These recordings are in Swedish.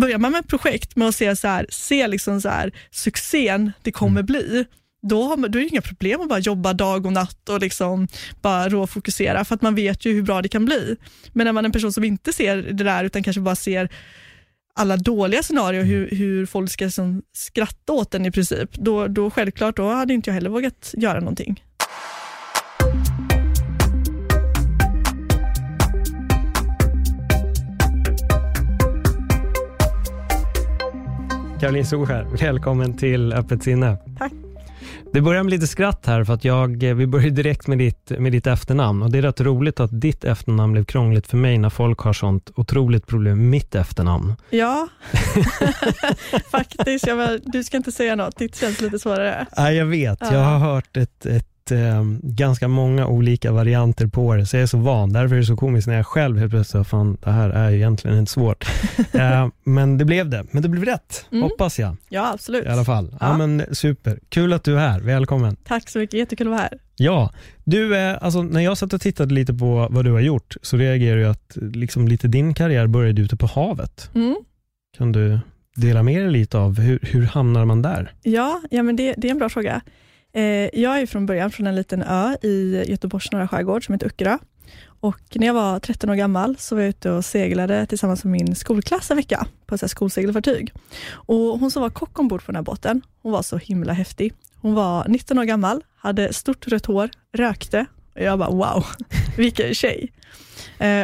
Börjar man med projekt med att se succén det kommer bli, då är det inga problem att bara jobba dag och natt och liksom bara råfokusera, för att man vet ju hur bra det kan bli. Men när man är en person som inte ser det där, utan kanske bara ser alla dåliga scenarier, hur folk ska liksom skratta åt den i princip, då självklart, då hade inte jag heller vågat göra någonting. Carolin Solskär, välkommen till Öppet sinne. Tack. Det börjar med lite skratt här, för att vi börjar direkt med ditt efternamn. Och det är rätt roligt att ditt efternamn blev krångligt för mig när folk har sånt otroligt problem med mitt efternamn. Ja, faktiskt. Du ska inte säga något, det känns lite svårare. Ja, jag vet. Jag har hört ett ganska många olika varianter på det, så jag är så van. Därför är det så komiskt när jag själv helt plötsligt, fan, det här är ju egentligen inte svårt. Men det blev rätt, hoppas jag. Ja, absolut. I alla fall. Ja. Ja, men super. Kul att du är här. Välkommen. Tack så mycket. Jättekul att vara här. Ja, du, alltså, när jag satt och tittade lite på vad du har gjort, så reagerar jag att liksom lite din karriär började ute på havet. Mm. Kan du dela med dig lite av hur hamnar man där? Ja, men det är en bra fråga. Jag är från början från en liten ö i Göteborgs norra skärgård som heter Uckra. Och när jag var 13 år gammal så var jag ute och seglade tillsammans med min skolklass en vecka på ett skolsegelfartyg. Och hon som var kock ombord på den här båten, hon var så himla häftig. Hon var 19 år gammal, hade stort rött hår, rökte. Och jag bara wow, vilken tjej.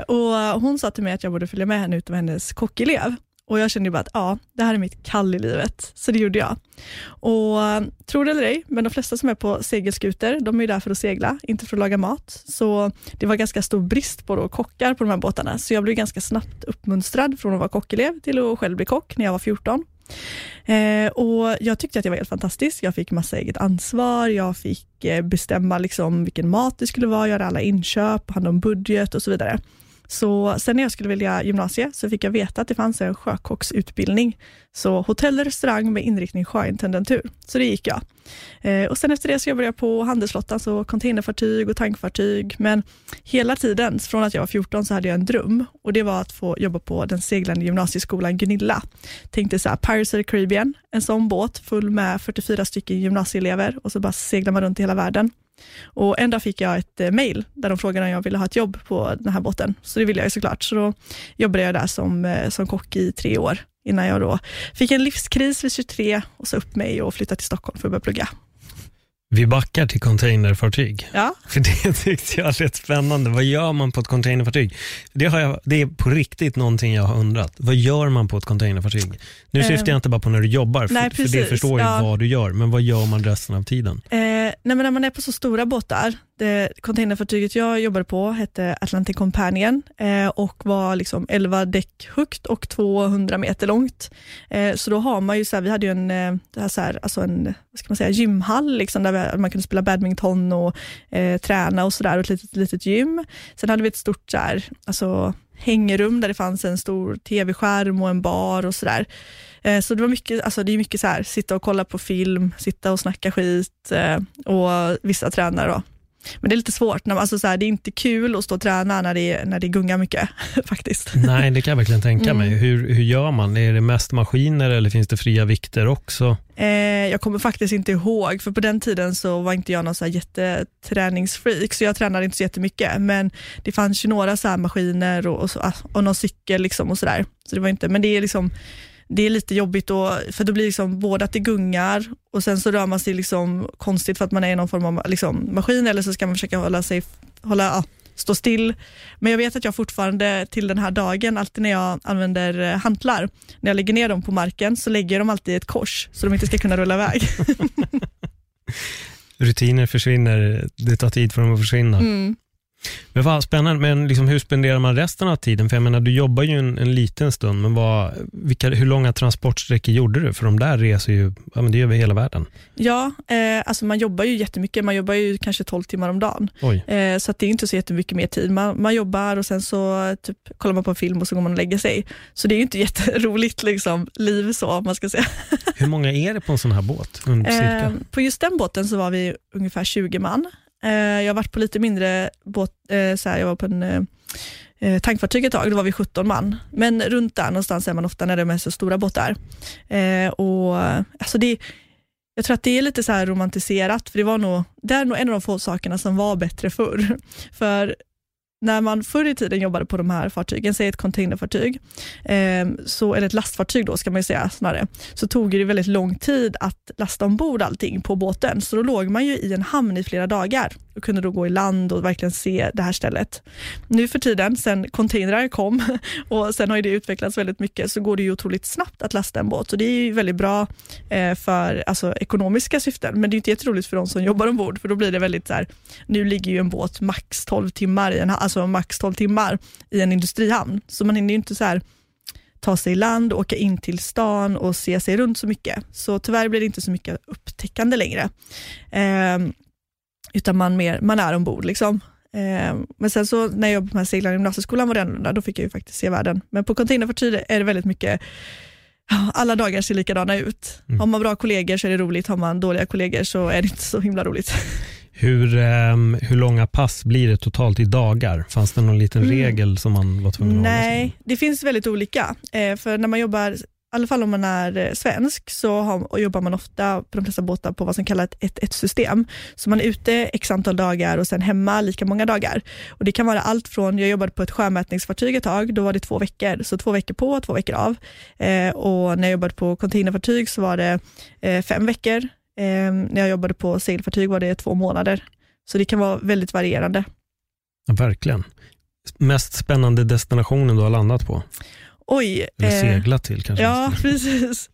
Och hon sa till mig att jag borde följa med henne ut med hennes kockelev. Och jag kände bara att det här är mitt kall i livet. Så det gjorde jag. Och tror det eller ej, men de flesta som är på segelskuter, de är ju där för att segla, inte för att laga mat. Så det var ganska stor brist på kockar på de här båtarna. Så jag blev ganska snabbt uppmuntrad från att vara kockelev till att själv bli kock när jag var 14. Och jag tyckte att jag var helt fantastisk. Jag fick massa eget ansvar. Jag fick bestämma liksom vilken mat det skulle vara, göra alla inköp, hand om budget och så vidare. Så sen när jag skulle välja gymnasiet så fick jag veta att det fanns en sjökocksutbildning. Så hotell och restaurang med inriktning sjöintendentur. Så det gick jag. Och sen efter det så jobbade jag på handelsflottan, så containerfartyg och tankfartyg. Men hela tiden, från att jag var 14 så hade jag en dröm. Och det var att få jobba på den seglande gymnasieskolan Gunilla. Tänkte så här, Pirates of the Caribbean. En sån båt full med 44 stycken gymnasieelever. Och så bara seglar man runt i hela världen. Och en dag fick jag ett mejl där de frågade om jag ville ha ett jobb på den här båten. Så det ville jag ju såklart. Så då jobbade jag där som kock i 3 år innan jag då fick en livskris vid 23 och sa upp mig och flyttade till Stockholm för att börja plugga. Vi backar till containerfartyg. Ja. För det tyckte jag är rätt spännande. Vad gör man på ett containerfartyg? Det är på riktigt någonting jag har undrat. Vad gör man på ett containerfartyg? Nu syftar jag inte bara på när du jobbar, för det förstår ju vad du gör. Men vad gör man resten av tiden? Nej, men när man är på så stora båtar, det containerfartyget jag jobbade på hette Atlantic Companion och var liksom 11 däck högt och 200 meter långt. Så då har man ju så här, vi hade ju en vad ska man säga, gymhall liksom, där man kunde spela badminton och träna och sådär, och ett litet gym. Sen hade vi ett stort så här, alltså hängrum där det fanns en stor tv-skärm och en bar och sådär. Så det var mycket, alltså det är mycket så här, sitta och kolla på film, sitta och snacka skit och vissa tränar då. Men det är lite svårt, alltså så här, det är inte kul att stå och träna när det gungar mycket faktiskt. Nej, det kan jag verkligen tänka mig. Hur gör man? Är det mest maskiner eller finns det fria vikter också? Jag kommer faktiskt inte ihåg, för på den tiden så var inte jag någon så här jätteträningsfreak, så jag tränade inte så jättemycket, men det fanns ju några så här maskiner och någon cykel liksom och sådär. Så det var inte, men det är liksom, det är lite jobbigt då, för då blir liksom både att det gungar och sen så rör man sig liksom konstigt för att man är i någon form av liksom maskin, eller så ska man försöka stå still. Men jag vet att jag fortfarande till den här dagen, alltid när jag använder hantlar, när jag lägger ner dem på marken så lägger de alltid i ett kors så de inte ska kunna rulla iväg. Rutiner försvinner, det tar tid för dem att försvinna. Men vad spännande, men liksom, hur spenderar man resten av tiden? För jag menar, du jobbar ju en liten stund, men hur långa transportsträckor gjorde du? För de där reser ju, ja, men det gör vi hela världen. Ja, alltså man jobbar ju jättemycket. Man jobbar ju kanske 12 timmar om dagen. Så att det är inte så jättemycket mer tid. Man jobbar och sen så typ, kollar man på en film och så går man och lägger sig. Så det är ju inte jätteroligt liksom, liv så, om man ska säga. Hur många är det på en sån här båt? På just den båten så var vi ungefär 20 man. Jag har varit på lite mindre båt, jag var på en tankfartyg ett tag, då var vi 17 man. Men runt där någonstans är man ofta när det är så stora båtar. Och alltså jag tror att det är lite så här romantiserat, för det är nog en av de få sakerna som var bättre förr. För när man förr i tiden jobbade på de här fartygen, säg ett containerfartyg, eller ett lastfartyg då ska man ju säga snarare, så tog det väldigt lång tid att lasta ombord allting på båten. Så då låg man ju i en hamn i flera dagar och kunde då gå i land och verkligen se det här stället. Nu för tiden, sen containrar kom och sen har ju det utvecklats väldigt mycket, så går det ju otroligt snabbt att lasta en båt. Och det är ju väldigt bra för alltså, ekonomiska syften, men det är ju inte jätteroligt för de som jobbar ombord, för då blir det väldigt så här, nu ligger ju en båt max 12 timmar i en hamn. Alltså max 12 timmar i en industrihamn. Så man hinner ju inte så här ta sig i land, åka in till stan och se sig runt så mycket. Så tyvärr blir det inte så mycket upptäckande längre. Utan man är ombord liksom. Men sen så när jag jobbade med seglarna i gymnasieskolan var det annorlunda. Då fick jag ju faktiskt se världen. Men på containerfartyg är det väldigt mycket, alla dagar ser likadana ut. Har man bra kollegor så är det roligt. Har man dåliga kollegor så är det inte så himla roligt. Hur långa pass blir det totalt i dagar? Fanns det någon liten regel som man var tvungen att hålla sig? Nej, det finns väldigt olika. För när man jobbar, i alla fall om man är svensk, så jobbar man ofta på de flesta båtar på vad som kallas ett system. Så man är ute x antal dagar och sen hemma lika många dagar. Och det kan vara allt från, jag jobbade på ett sjömätningsfartyg ett tag, då var det 2 veckor. Så 2 veckor på, 2 veckor av. Och när jag jobbade på containerfartyg så var det 5 veckor. När jag jobbade på segelfartyg var det 2 månader. Så det kan vara väldigt varierande. Ja, verkligen. Mest spännande destinationen du har landat på? Oj. Eller seglat till kanske. Ja, precis.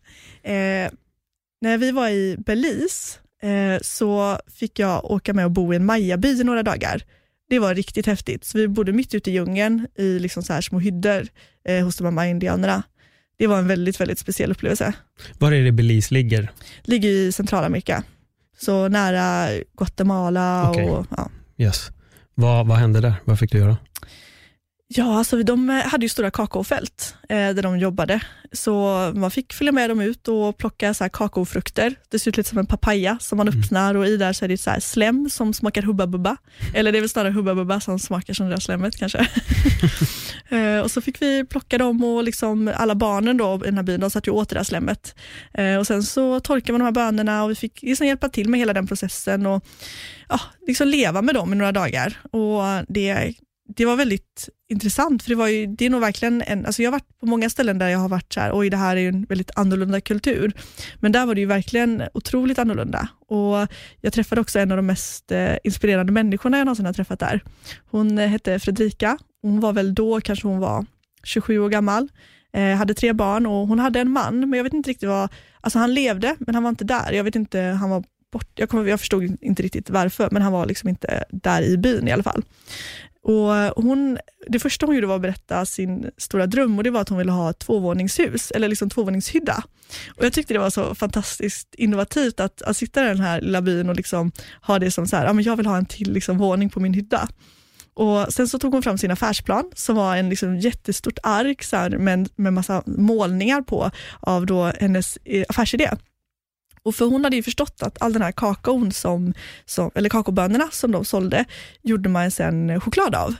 När vi var i Belize så fick jag åka med och bo i en Maya-by några dagar. Det var riktigt häftigt. Så vi bodde mitt ute i djungeln i liksom så här små hyddor hos de här Maya-indianerna. Det var en väldigt, väldigt speciell upplevelse. Var är det Belize ligger? Ligger i Centralamerika. Så nära Guatemala. Okay. Och ja. Yes. Vad hände där? Vad fick du göra? Ja, alltså de hade ju stora kakaofält där de jobbade. Så man fick följa med dem ut och plocka så här kakaofrukter. Det ser ut lite som en papaya som man öppnar och i där så är det så här slem som smakar hubba-bubba. Eller det är väl snarare hubba-bubba som smakar som det där slemmet kanske. Och så fick vi plocka dem och liksom alla barnen då i den här byn, de satt ju åt det där slemmet. Och sen så torkade man de här bönorna och vi fick liksom hjälpa till med hela den processen och ja, liksom leva med dem i några dagar. Och det var väldigt intressant, för det är nog verkligen alltså jag har varit på många ställen där jag har varit så här, oj det här är ju en väldigt annorlunda kultur, men där var det ju verkligen otroligt annorlunda. Och jag träffade också en av de mest inspirerande människorna jag någonsin har träffat där. Hon hette Fredrika, hon var väl då kanske hon var 27 år gammal, hade 3 barn och hon hade en man, men jag vet inte riktigt alltså han levde men han var inte där, jag vet inte, han var bort, jag förstod inte riktigt varför, men han var liksom inte där i byn i alla fall. Och det första hon gjorde var att berätta sin stora dröm, och det var att hon ville ha ett 2-våningshus eller liksom 2-våningshydda. Och jag tyckte det var så fantastiskt innovativt att sitta i den här lilla byn och liksom ha det som så här, ja men jag vill ha en till liksom våning på min hydda. Och sen så tog hon fram sin affärsplan som var en liksom jättestort ark så här, med massa målningar på av då hennes affärsidé. Och för hon hade ju förstått att all den här kakaon eller kakobönorna som de sålde gjorde man sen choklad av.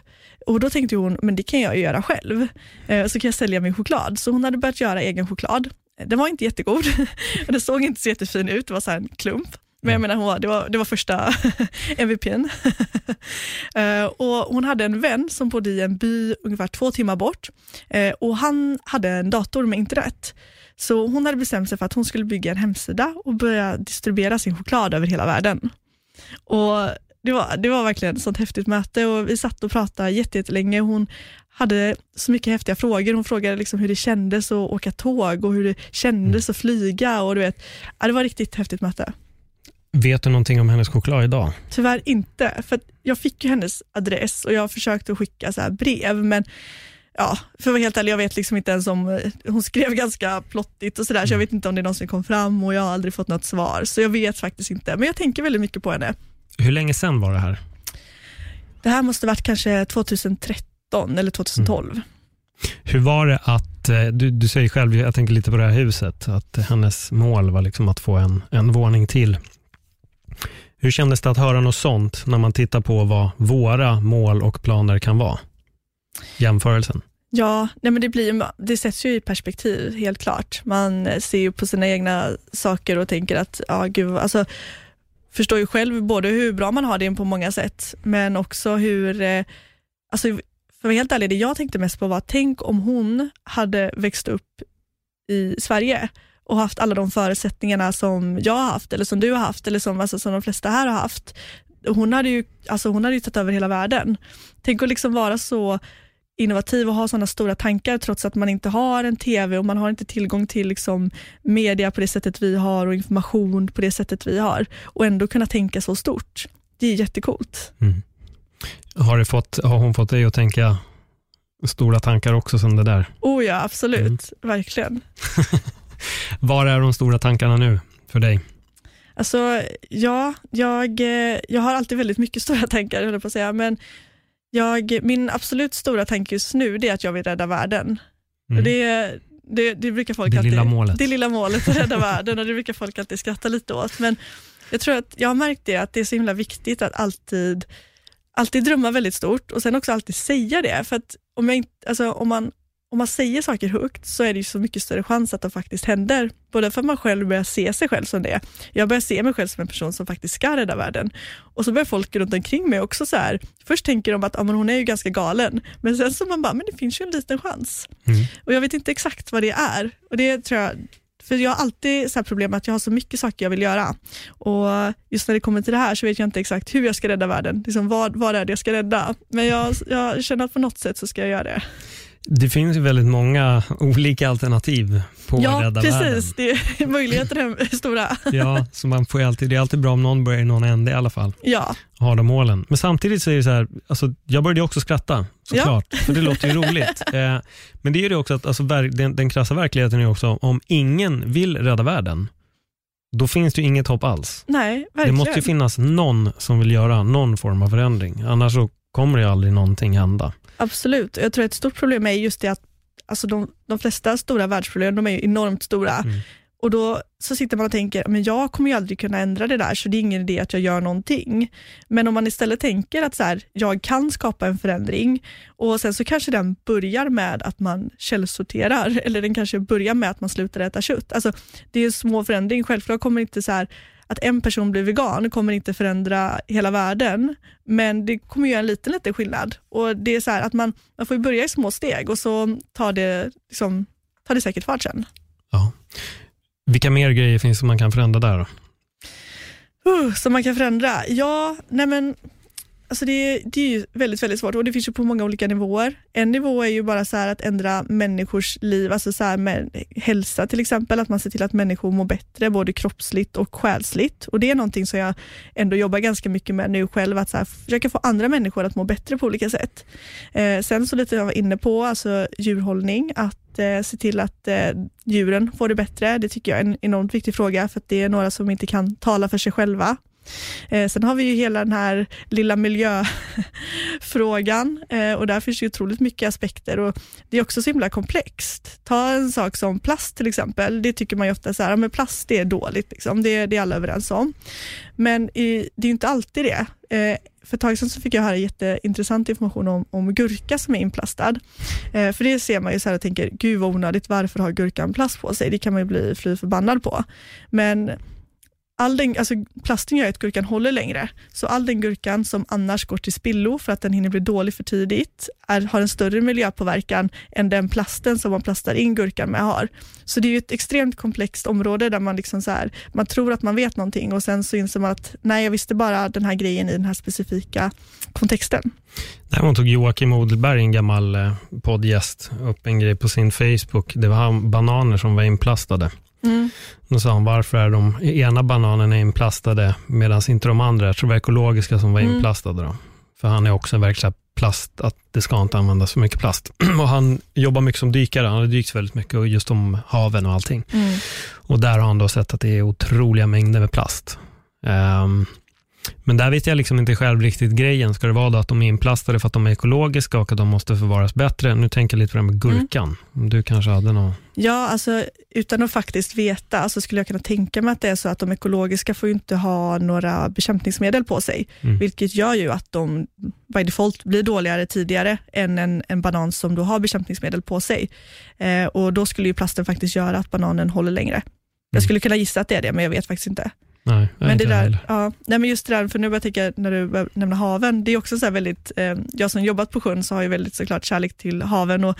Och då tänkte hon, men det kan jag ju göra själv. Så kan jag sälja min choklad. Så hon hade börjat göra egen choklad. Den var inte jättegod. Den såg inte så jättefin ut. Det var så här en klump. Men jag menar, det var första MVP:n. Och hon hade en vän som bodde i en by ungefär 2 timmar bort. Och han hade en dator med internet. Så hon hade bestämt sig för att hon skulle bygga en hemsida och börja distribuera sin choklad över hela världen. Och det var verkligen ett sånt häftigt möte, och vi satt och pratade jättelänge. Hon hade så mycket häftiga frågor. Hon frågade liksom hur det kändes att åka tåg och hur det kändes att flyga. Och det var ett riktigt häftigt möte. Vet du någonting om hennes choklad idag? Tyvärr inte, för jag fick ju hennes adress och jag försökte skicka så här brev, men ja, för att vara helt ärlig, jag vet liksom inte ens om, hon skrev ganska plottigt och sådär, så jag vet inte om det någonsin kom fram och jag har aldrig fått något svar, så jag vet faktiskt inte, men jag tänker väldigt mycket på henne. Hur länge sedan var det här? Det här måste ha varit kanske 2013 eller 2012. Mm. Hur var det att, du säger själv, jag tänker lite på det här huset, att hennes mål var liksom att få en våning till. Hur kändes det att höra något sånt när man tittar på vad våra mål och planer kan vara? Jämförelsen. Ja, nej men det sätts ju i perspektiv, helt klart. Man ser ju på sina egna saker och tänker att, ja gud, alltså förstår ju själv både hur bra man har det på många sätt, men också hur, alltså för att vara helt ärlig, det jag tänkte mest på var, tänk om hon hade växt upp i Sverige och haft alla de förutsättningarna som jag har haft, eller som du har haft, eller som, alltså, som de flesta här har haft. Hon hade ju tagit över hela världen. Tänk att liksom vara så innovativ och ha sådana stora tankar trots att man inte har en tv och man har inte tillgång till liksom media på det sättet vi har och information på det sättet vi har, och ändå kunna tänka så stort. Det är jättekult. Mm. Har hon fått dig att tänka stora tankar också som det där? Oh ja, absolut. Verkligen. Var är de stora tankarna nu för dig? Alltså, ja, jag har alltid väldigt mycket stora tankar, höll jag på att säga, men min absolut stora tanke just nu, det är att jag vill rädda världen. Mm. Det brukar folk alltid... Det lilla målet att rädda världen, och det brukar folk alltid skratta lite åt. Men jag tror att jag har märkt det, att det är så himla viktigt att alltid drömma väldigt stort och sen också alltid säga det. För att om man säger saker högt så är det ju så mycket större chans att det faktiskt händer. Både för att man själv börjar se sig själv som det. Jag börjar se mig själv som en person som faktiskt ska rädda världen. Och så börjar folk runt omkring mig också så här. Först tänker de att men hon är ju ganska galen. Men sen så man bara, men det finns ju en liten chans. Mm. Och jag vet inte exakt vad det är. Och det tror jag, för jag har alltid så här problem att jag har så mycket saker jag vill göra. Och just när det kommer till det här så vet jag inte exakt hur jag ska rädda världen. Liksom vad är det jag ska rädda? Men jag känner att på något sätt så ska jag göra det. Det finns ju väldigt många olika alternativ på att rädda världen. Ja, precis. Det är möjligheter är stora. Ja, så man får alltid, det är alltid bra om någon börjar i någon ände i alla fall. Ja. Har de målen. Men samtidigt så är det så här, alltså, jag började också skratta, såklart. Ja. För det låter ju roligt. Men det är ju det också, att alltså, den krassa verkligheten är ju också, om ingen vill rädda världen, då finns det ju inget hopp alls. Nej, verkligen. Det måste ju finnas någon som vill göra någon form av förändring. Annars så kommer det aldrig någonting hända. Absolut. Jag tror att ett stort problem är just det att alltså de flesta stora världsproblem, de är ju enormt stora. Mm. Och då så sitter man och tänker, men jag kommer ju aldrig kunna ändra det där, så det är ingen idé att jag gör någonting. Men om man istället tänker att så här, jag kan skapa en förändring, och sen så kanske den börjar med att man källsorterar, eller den kanske börjar med att man slutar äta kött. Alltså det är en små förändring. Självklart kommer inte så här, att en person blir vegan kommer inte förändra hela världen, men det kommer göra en liten skillnad. Och det är så här att man får börja i små steg, och så tar det säkert fart sen. Ja. Vilka mer grejer finns som man kan förändra där då? Som man kan förändra? Ja, nej men alltså det är ju väldigt, väldigt svårt, och det finns ju på många olika nivåer. En nivå är ju bara så här att ändra människors liv, alltså så här med hälsa till exempel, att man ser till att människor mår bättre, både kroppsligt och själsligt. Och det är någonting som jag ändå jobbar ganska mycket med nu själv, att så här, försöka få andra människor att må bättre på olika sätt. Sen så lite jag var inne på, alltså djurhållning, att se till att djuren får det bättre. Det tycker jag är en enormt viktig fråga, för att det är några som inte kan tala för sig själva. Sen har vi ju hela den här lilla miljöfrågan, och där finns ju otroligt mycket aspekter, och det är också så himla komplext. Ta en sak som plast till exempel, det tycker man ju ofta så här, men plast är dåligt liksom. Det är alla överens om, men det är ju inte alltid det. För ett tag sedan så fick jag höra jätteintressant information om gurka som är inplastad. För det ser man ju så här och tänker, gud vad onödigt, varför har gurkan plast på sig? Det kan man ju bli fly förbannad på. Men alltså plasten gör att gurkan håller längre. Så all den gurkan som annars går till spillo för att den hinner bli dålig för tidigt har en större miljöpåverkan än den plasten som man plastar in gurkan med har. Så det är ju ett extremt komplext område där man liksom så här, man tror att man vet någonting, och sen så inser man att nej, jag visste bara den här grejen i den här specifika kontexten. Där man tog Joakim Odelberg, en gammal poddgäst, upp en grej på sin Facebook. Det var bananer som var inplastade. Mm. Då sa hon, varför är de ena bananerna inplastade medan inte de andra, tror jag, ekologiska som var inplastade då? För han är också en verklig plast, att det ska inte användas för mycket plast. Och han jobbar mycket som dykare, han har dykt väldigt mycket och just om haven och allting. Mm. Och där har han då sett att det är otroliga mängder med plast. Men där vet jag liksom inte själv riktigt grejen. Ska det vara då att de är inplastade för att de är ekologiska och att de måste förvaras bättre? Nu tänker jag lite på det med gurkan. Mm. Du kanske hade något... Ja, alltså utan att faktiskt veta, alltså skulle jag kunna tänka mig att det är så att de ekologiska får ju inte ha några bekämpningsmedel på sig. Mm. Vilket gör ju att de by default blir dåligare tidigare än en banan som då har bekämpningsmedel på sig. Och då skulle ju plasten faktiskt göra att bananen håller längre. Jag skulle kunna gissa att det är det, men jag vet faktiskt inte. Nej, men det där, ja, nej, men just det där, för nu börjar jag tänka när du nämner haven, det är också så här väldigt, jag som jobbat på sjön så har ju väldigt såklart kärlek till haven, och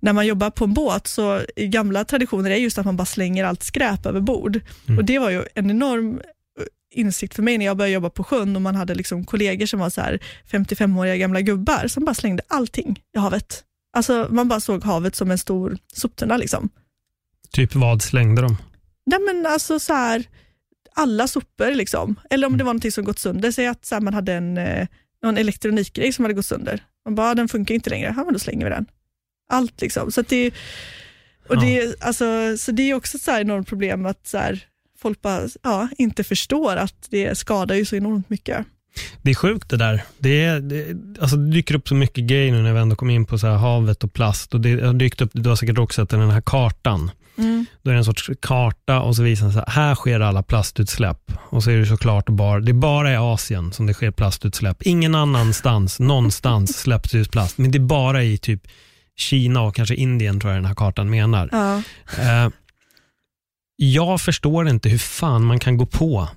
när man jobbar på en båt så i gamla traditioner är just att man bara slänger allt skräp över bord. Och det var ju en enorm insikt för mig när jag började jobba på sjön, och man hade liksom kollegor som var så här 55-åriga gamla gubbar som bara slängde allting i havet. Alltså man bara såg havet som en stor soptunna liksom. Typ vad slängde de? Nej men alltså så här, alla sopor liksom. Eller om det var något som gått sönder. Säg att så här, man hade en elektronikgrej som hade gått sönder. Man bara, den funkar inte längre. Ja, men då slänger vi den. Allt liksom. Så att det, och det, alltså, så det är också ett så här enormt problem att så här, folk bara, ja, inte förstår att det skadar ju så enormt mycket. Det är sjukt det där. Alltså det dyker upp så mycket grejer nu när vi ändå kom in på så här havet och plast. Och det har dykt upp, du har säkert också sett den här kartan. Då är det en sorts karta och så visar den så här sker alla plastutsläpp. Och så är det såklart det är bara i Asien som det sker plastutsläpp. Ingen annanstans, någonstans släpps ut plast. Men det är bara i typ Kina och kanske Indien, tror jag den här kartan menar. Ja. Jag förstår inte hur fan man kan gå på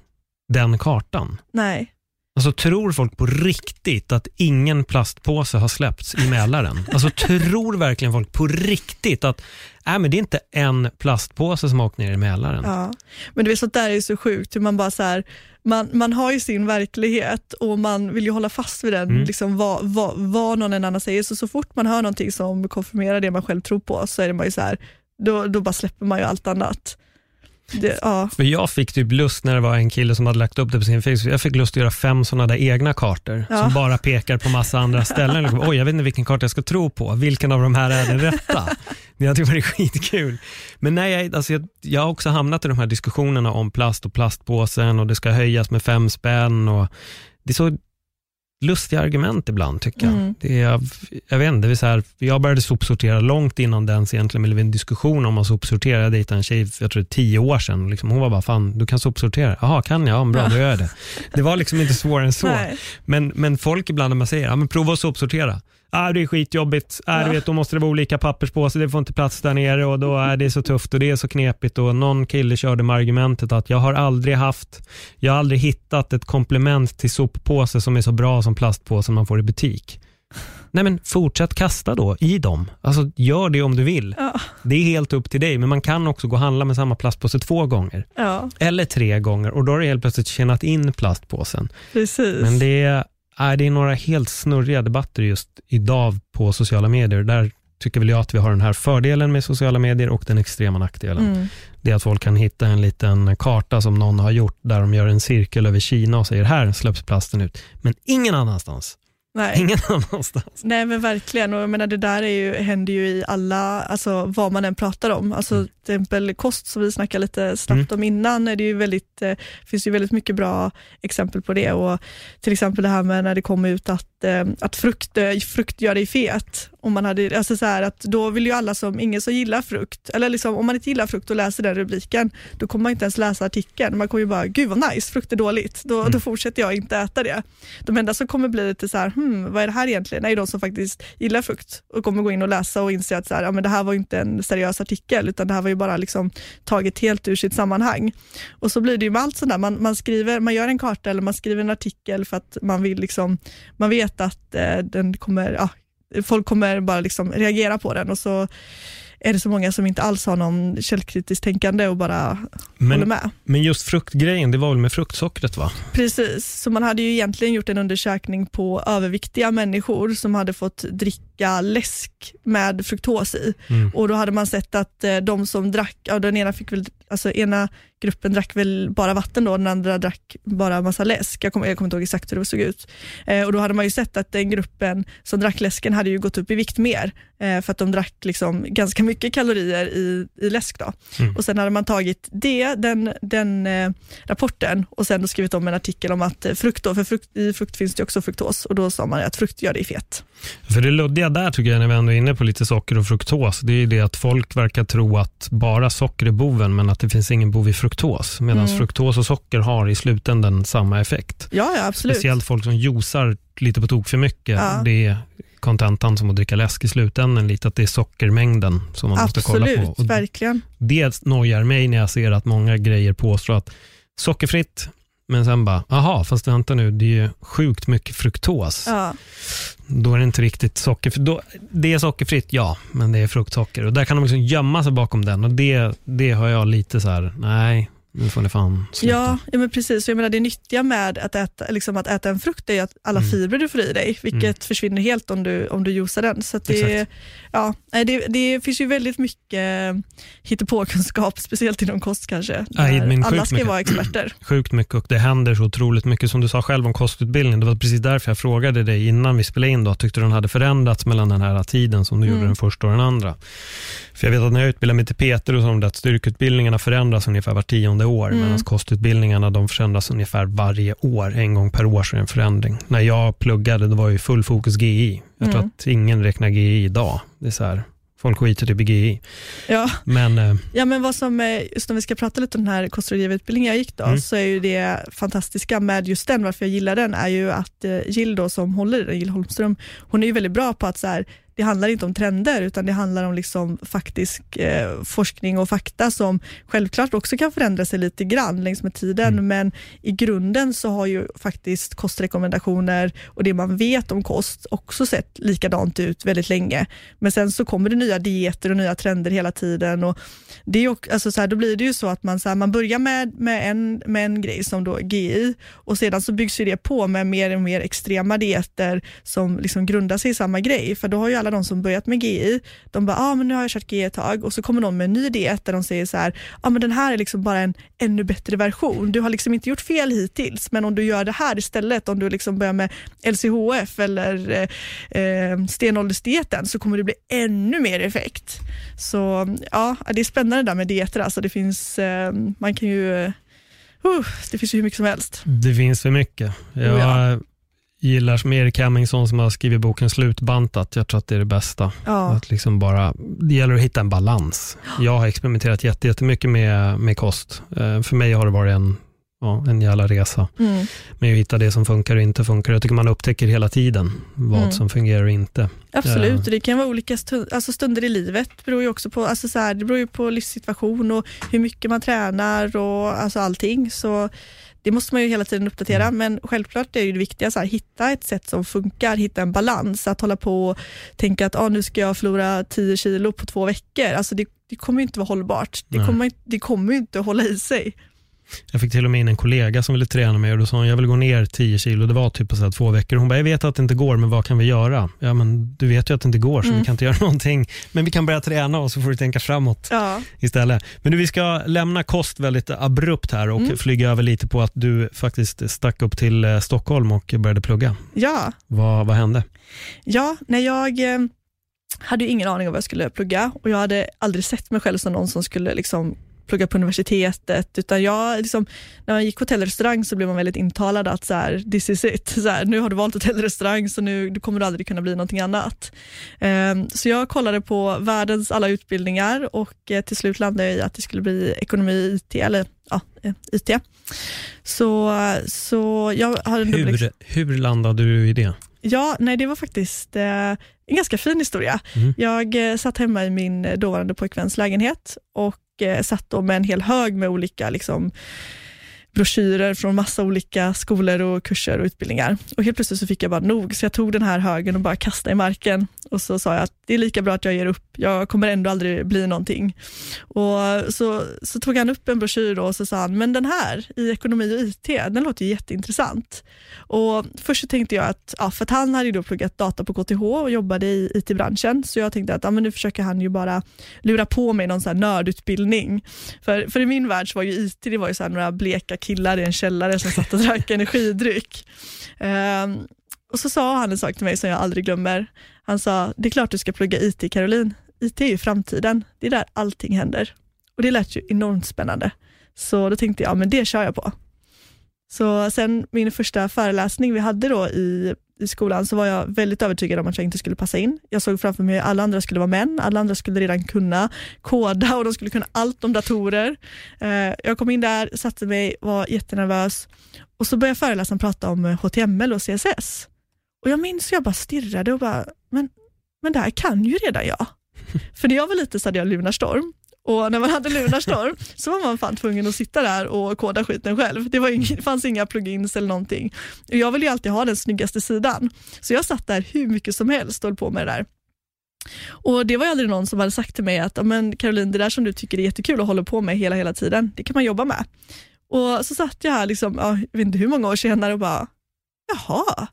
den kartan. Nej. Alltså tror folk på riktigt att ingen plastpåse har släppts i Mälaren? Alltså tror verkligen folk på riktigt att men det är inte en plastpåse som åker ner i Mälaren? Ja, men det är sånt där är så sjukt hur man bara så här, man har ju sin verklighet och man vill ju hålla fast vid den liksom vad någon annan säger, så fort man hör någonting som konfirmerar det man själv tror på så är det man ju så här, då bara släpper man ju allt annat. För jag fick typ lust när det var en kille som hade lagt upp det på sin Facebook. Jag fick lust att göra 5 sådana där egna kartor som bara pekar på massa andra ställen. Oj, jag vet inte vilken karta jag ska tro på. Vilken av de här är den rätta? Det hade varit skitkul. Men nej, jag har också hamnat i de här diskussionerna om plast och plastpåsen och det ska höjas med 5 spänn. Och det är så lustiga argument ibland tycker jag. Det är, jag vet inte, det är så här, jag började sopsortera långt innan den egentligen blev en diskussion om att sopsortera. Jag dejtade en tjej, jag tror 10 år sedan. Liksom, hon var bara, fan, du kan sopsortera. Jaha, kan jag? Ja, bra, då gör jag det. Det var liksom inte svårare än så. Men folk ibland när man säger, ja men prova att sopsortera. Det är skitjobbigt. Du vet, då måste det vara olika papperspåsar. Det får inte plats där nere och då är det så tufft och det är så knepigt. Och någon kille körde med argumentet att jag har aldrig hittat ett komplement till soppåse som är så bra som plastpåsen man får i butik. Nej men fortsätt kasta då i dem. Alltså gör det om du vill. Ja. Det är helt upp till dig. Men man kan också gå och handla med samma plastpåse 2 gånger. Ja. Eller 3 gånger. Och då har du helt plötsligt tjänat in plastpåsen. Precis. Men det är några helt snurriga debatter just idag på sociala medier. Där tycker väl jag att vi har den här fördelen med sociala medier och den extrema nackdelen. Det är att folk kan hitta en liten karta som någon har gjort där de gör en cirkel över Kina och säger här släpps plasten ut. Men ingen annanstans. Nej. Ingen annanstans. Nej men verkligen, och jag menar, det där händer ju i alla, alltså vad man än pratar om, alltså till exempel kost som vi snackade lite snabbt om innan, är det ju väldigt, finns ju väldigt mycket bra exempel på det, och till exempel det här med när det kom ut att frukt gör dig fet, om man hade, alltså så här, att då vill ju alla som, ingen som gillar frukt, eller liksom om man inte gillar frukt och läser den rubriken, då kommer man inte ens läsa artikeln, man kommer ju bara, gud vad nice, frukt är dåligt, då fortsätter jag inte äta det. De enda som kommer bli lite så här, vad är det här egentligen? Nej, de som faktiskt gillar frukt och kommer gå in och läsa och inse att så här, ja, men det här var ju inte en seriös artikel utan det här var ju bara liksom taget helt ur sitt sammanhang. Och så blir det ju med allt sånt där. Man gör en karta eller man skriver en artikel för att man vill liksom, man vet att folk kommer bara liksom reagera på den, och så är det så många som inte alls har någon källkritiskt tänkande och bara håller med. Men just fruktgrejen, det var väl med fruktsockret va? Precis, så man hade ju egentligen gjort en undersökning på överviktiga människor som hade fått dricka läsk med fruktos i. Och då hade man sett att de som drack, den ena fick väl alltså ena gruppen drack väl bara vatten då, den andra drack bara massa läsk. Jag kommer inte ihåg exakt hur det såg ut. Och då hade man ju sett att den gruppen som drack läsken hade ju gått upp i vikt mer, för att de drack liksom ganska mycket kalorier i läsk då. Mm. Och sen hade man tagit den rapporten och sen då skrivit om en artikel om att frukt då, för i frukt finns det också fruktos, och då sa man att frukt gör det i fet. För det luddiga där tycker jag när vi ändå är inne på lite socker och fruktos, det är ju det att folk verkar tro att bara socker är boven, men att det finns ingen bov i fruktos, medan fruktos och socker har i slutändan samma effekt. Ja, absolut. Speciellt folk som juicar lite på tok för mycket, det är kontentan som att dricka läsk i slutändan, lite att det är sockermängden som man måste kolla på. Och verkligen. Det nojar mig när jag ser att många grejer påstår att sockerfritt, men sen bara, aha, fast vänta nu, det är ju sjukt mycket fruktos. Ja. Då är det inte riktigt sockerfritt. Det är sockerfritt, ja, men det är fruktsocker. Och där kan de liksom gömma sig bakom den. Och det har jag lite så här, nej, nu får ni fan sluta. Ja, men precis. Jag menar, det nyttiga med att äta en frukt är att alla fibrer du får i dig, vilket försvinner helt om du juicar den. Så att det finns ju väldigt mycket hittepåkunskap, speciellt inom kost kanske. Alla ska vara experter. Sjukt mycket, och det händer så otroligt mycket, som du sa själv om kostutbildningen. Det var precis därför jag frågade dig innan vi spelade in då. Tyckte du den hade förändrats mellan den här tiden som du gjorde den första och den andra? För jag vet att när jag utbildade mig till Peter och så, att styrkeutbildningarna förändras ungefär var 10:e år, medan kostutbildningarna de förändras ungefär varje år, en gång per år så är det en förändring. När jag pluggade, det var ju full fokus GI. Jag tror att ingen räknar GI idag. Det är så här, folk skiter typ i GI. Ja. Men vad som, just om vi ska prata lite om den här kostrådgivarutbildningen jag gick då, så är ju det fantastiska med just den, varför jag gillar den, är ju att Jill då, som håller den, Jill Holmström, hon är ju väldigt bra på att så här, det handlar inte om trender, utan det handlar om liksom faktisk forskning och fakta som självklart också kan förändra sig lite grann längs med tiden. Men i grunden så har ju faktiskt kostrekommendationer och det man vet om kost också sett likadant ut väldigt länge. Men sen så kommer det nya dieter och nya trender hela tiden, och det är ju, alltså så här, då blir det ju så att man, så här, man börjar med en grej som då GI, och sedan så byggs ju det på med mer och mer extrema dieter som liksom grundar sig i samma grej. För då har ju alla de som börjat med GI, de bara, men nu har jag kört GI ett tag, och så kommer de med en ny diet där de säger så här, men den här är liksom bara en ännu bättre version, du har liksom inte gjort fel hittills, men om du gör det här istället, om du liksom börjar med LCHF eller stenåldersdieten, så kommer det bli ännu mer effekt. Så ja, det är spännande där med dieter, alltså det finns, man kan ju, det finns ju hur mycket som helst. Det finns för mycket. Ja. Gillar som Erik Hemmingsson som har skrivit boken Slutbantat. Jag tror att det är det bästa. Ja. Att liksom bara, det gäller att hitta en balans. Jag har experimenterat jättemycket med kost. För mig har det varit en jävla resa. Men att hitta det som funkar och inte funkar. Jag tycker man upptäcker hela tiden vad som fungerar och inte. Absolut, och det kan vara olika stunder i livet. Det beror ju också på, alltså så här, det beror ju på livssituation och hur mycket man tränar och alltså allting. Så det måste man ju hela tiden uppdatera, men självklart är det ju det viktiga att hitta ett sätt som funkar, hitta en balans, att hålla på och tänka att nu ska jag förlora 10 kilo på 2 veckor. Alltså det kommer ju inte vara hållbart. Det kommer ju inte att hålla i sig. Jag fick till och med in en kollega som ville träna mig, och då sa hon, jag vill gå ner 10 kilo. Det var typ på 2 veckor. Hon bara, jag vet att det inte går, men vad kan vi göra? Ja, men du vet ju att det inte går, så vi kan inte göra någonting. Men vi kan börja träna, och så får du tänka framåt istället. Men nu, vi ska lämna kost väldigt abrupt här och flyga över lite på att du faktiskt stack upp till Stockholm och började plugga. Ja. Vad hände? Ja, när jag hade ju ingen aning om vad jag skulle plugga, och jag hade aldrig sett mig själv som någon som skulle liksom plugga på universitetet, utan jag liksom, när man gick hotellrestaurang så blev man väldigt intalad att så här, this is it, så här, nu har du valt hotellrestaurang, så nu kommer du aldrig kunna bli någonting annat. Så jag kollade på världens alla utbildningar, och till slut landade jag i att det skulle bli ekonomi, IT eller IT. Så jag hade en hur landade du i det? Ja, nej, det var faktiskt en ganska fin historia. Jag satt hemma i min dåvarande pojkväns lägenhet och satt då med en hel hög med olika liksom broschyrer från massa olika skolor och kurser och utbildningar. Och helt plötsligt så fick jag bara nog, så jag tog den här högen och bara kastade i marken. Och så sa jag att det är lika bra att jag ger upp, jag kommer ändå aldrig bli någonting. Och så tog han upp en broschyr då och så sa han, men den här i ekonomi och IT, den låter ju jätteintressant. Och först så tänkte jag att, ja, för att han hade ju då pluggat data på KTH och jobbade i IT-branschen. Så jag tänkte att ja, men nu försöker han ju bara lura på mig någon sån här nördutbildning. För i min värld så var ju IT, det var ju så här några bleka killar i en källare som satt och drack energidryck. Och så sa han en sak till mig som jag aldrig glömmer. Han sa, det är klart du ska plugga IT, Carolin. IT är ju framtiden. Det är där allting händer. Och det lät ju enormt spännande. Så då tänkte jag, ja men det kör jag på. Så sen min första föreläsning vi hade då i skolan, så var jag väldigt övertygad om att jag inte skulle passa in. Jag såg framför mig att alla andra skulle vara män, alla andra skulle redan kunna koda och de skulle kunna allt om datorer. Jag kom in där, satte mig, var jättenervös och så började föreläsaren prata om HTML och CSS. Och jag minns att jag bara stirrade och bara, men det här kan ju redan jag. För när jag var lite så hade jag Lunarstorm. Och när man hade Lunarstorm så var man fan tvungen att sitta där och koda skiten själv. Det fanns inga plugins eller någonting. Och jag ville ju alltid ha den snyggaste sidan. Så jag satt där hur mycket som helst och höll på med det där. Och det var ju aldrig någon som hade sagt till mig att men Carolin, det där som du tycker är jättekul och håller på med hela tiden, det kan man jobba med. Och så satt jag här liksom, jag vet inte hur många år senare och bara, jaha.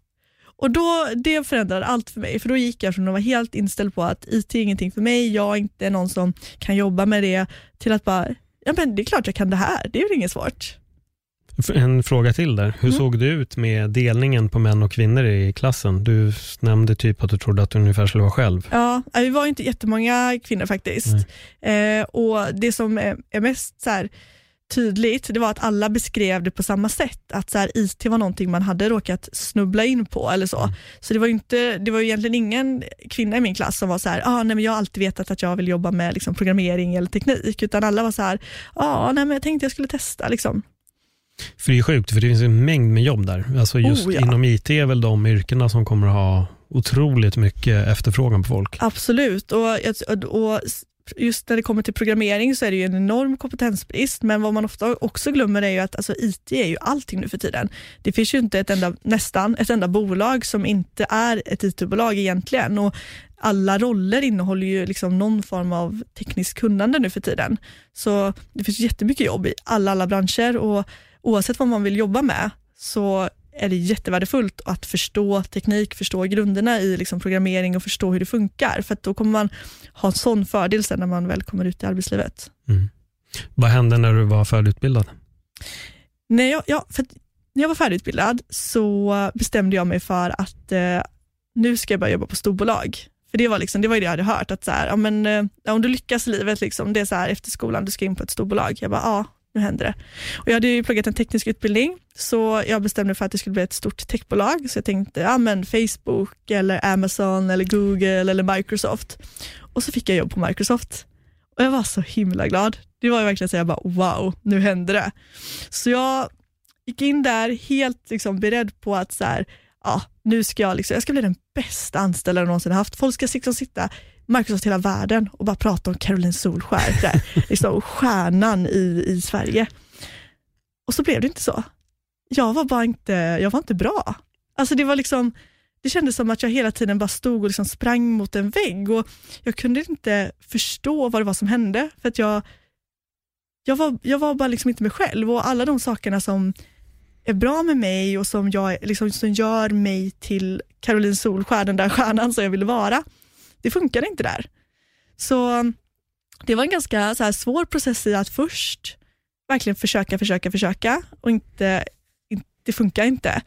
Och då, det förändrade allt för mig. För då gick jag från att vara helt inställd på att IT är ingenting för mig. Jag är inte någon som kan jobba med det. Till att bara, ja men det är klart jag kan det här. Det är väl inget svårt. En fråga till där. Hur såg det ut med delningen på män och kvinnor i klassen? Du nämnde typ att du trodde att du ungefär skulle vara själv. Ja, vi var ju inte jättemånga kvinnor faktiskt. Och det som är mest så här tydligt, det var att alla beskrev det på samma sätt, att så här, IT var någonting man hade råkat snubbla in på eller så. Så det var ju egentligen ingen kvinna i min klass som var så här, nej men jag har alltid vetat att jag vill jobba med liksom programmering eller teknik, utan alla var så här, nej men jag tänkte jag skulle testa liksom. För det är sjukt, för det finns en mängd med jobb där. Alltså just inom IT är väl de yrkena som kommer att ha otroligt mycket efterfrågan på folk. Absolut, och just när det kommer till programmering så är det ju en enorm kompetensbrist, men vad man ofta också glömmer är ju att alltså, IT är ju allting nu för tiden. Det finns ju inte nästan ett enda bolag som inte är ett IT-bolag egentligen, och alla roller innehåller ju liksom någon form av teknisk kunnande nu för tiden. Så det finns jättemycket jobb i alla branscher, och oavsett vad man vill jobba med så är det jättevärdefullt att förstå teknik, förstå grunderna i liksom programmering och förstå hur det funkar. För att då kommer man ha en sån fördel sen när man väl kommer ut i arbetslivet. Mm. Vad hände när du var färdigutbildad? När jag var färdigutbildad så bestämde jag mig för att nu ska jag börja jobba på storbolag. För det var liksom, det var ju det jag hade hört, att så här, om du lyckas i livet liksom, det är så här, efter skolan du ska in på ett storbolag. Jag bara, nu händer det. Och jag hade ju pluggat en teknisk utbildning, så jag bestämde för att det skulle bli ett stort techbolag. Så jag tänkte, men Facebook eller Amazon eller Google eller Microsoft. Och så fick jag jobb på Microsoft. Och jag var så himla glad. Det var ju verkligen så jag bara, wow, nu händer det. Så jag gick in där helt liksom beredd på att så här, nu ska jag liksom, jag ska bli den bästa anställaren jag någonsin haft. Folk ska liksom sitta Microsoft hela världen och bara prata om Carolin Solskär där, liksom stjärnan i Sverige. Och så blev det inte så. Jag var inte bra. Alltså det var liksom, det kändes som att jag hela tiden bara stod och liksom sprang mot en vägg, och jag kunde inte förstå vad det var som hände, för att jag var bara liksom inte mig själv, och alla de sakerna som är bra med mig och som jag liksom, som gör mig till Carolin Solskär, den där stjärnan som jag ville vara. Det funkade inte där. Så det var en ganska så här svår process i att först verkligen försöka och inte det funkar inte.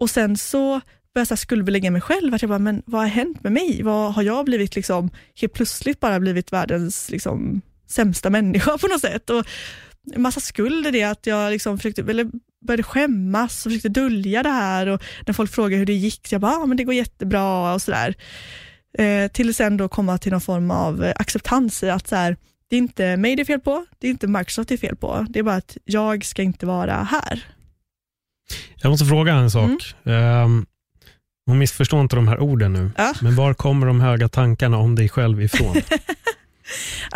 Och sen så började jag skuldbelägga mig själv, att jag bara, men vad har hänt med mig? Vad har jag blivit liksom, helt plötsligt bara blivit världens liksom sämsta människa på något sätt, och en massa skuld i det, att jag liksom började skämmas och försökte dölja det här, och när folk frågar hur det gick så jag bara, men det går jättebra och sådär. Till sen då komma till någon form av acceptans i att så här, det är inte mig det är fel på, det är inte Microsoft det är fel på, det är bara att jag ska inte vara här. Jag måste fråga en sak. Hon missförstår inte de här orden nu, men var kommer de höga tankarna om dig själv ifrån?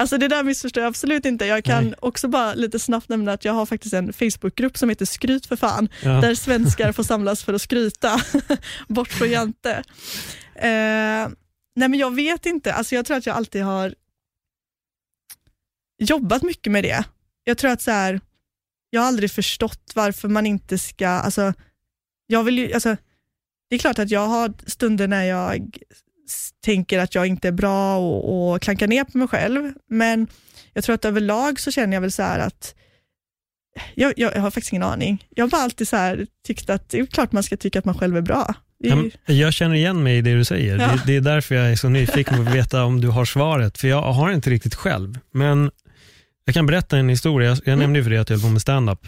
Alltså det där missförstår jag absolut inte. Jag kan också bara lite snabbt nämna att jag har faktiskt en Facebookgrupp som heter Skryt för fan. Ja. Där svenskar får samlas för att skryta. Bort från Jante. Nej men jag vet inte. Alltså jag tror att jag alltid har jobbat mycket med det. Jag tror att så här, jag har aldrig förstått varför man inte ska... Alltså, jag vill ju, alltså, det är klart att jag har stunder när jag tänker att jag inte är bra och klankar ner på mig själv. Men jag tror att överlag så känner jag väl så här att... Jag har faktiskt ingen aning. Jag har bara alltid så här tyckt att det är klart man ska tycka att man själv är bra. Jag känner igen mig i det du säger. Ja. Det är därför jag är så nyfiken på att veta om du har svaret. För jag har inte riktigt själv. Men jag kan berätta en historia. Jag nämnde ju för dig att jag höll på med stand-up.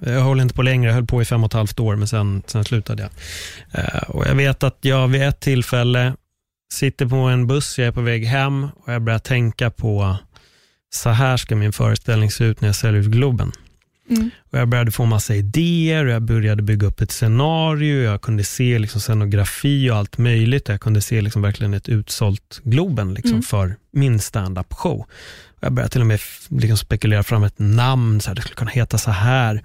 Jag håller inte på längre. Jag höll på i 5,5 år. Men sen slutade jag. Och jag vet att jag vid ett tillfälle sitter på en buss. Jag är på väg hem. Och jag börjar tänka på så här ska min föreställning se ut när jag säljer ut Globen. Mm. Och jag började få massa idéer och jag började bygga upp ett scenario. Jag kunde se liksom scenografi och allt möjligt. Jag kunde se liksom verkligen ett utsålt Globen liksom för min stand-up show. Och jag började till och med liksom spekulera fram ett namn, så här, det skulle kunna heta så här.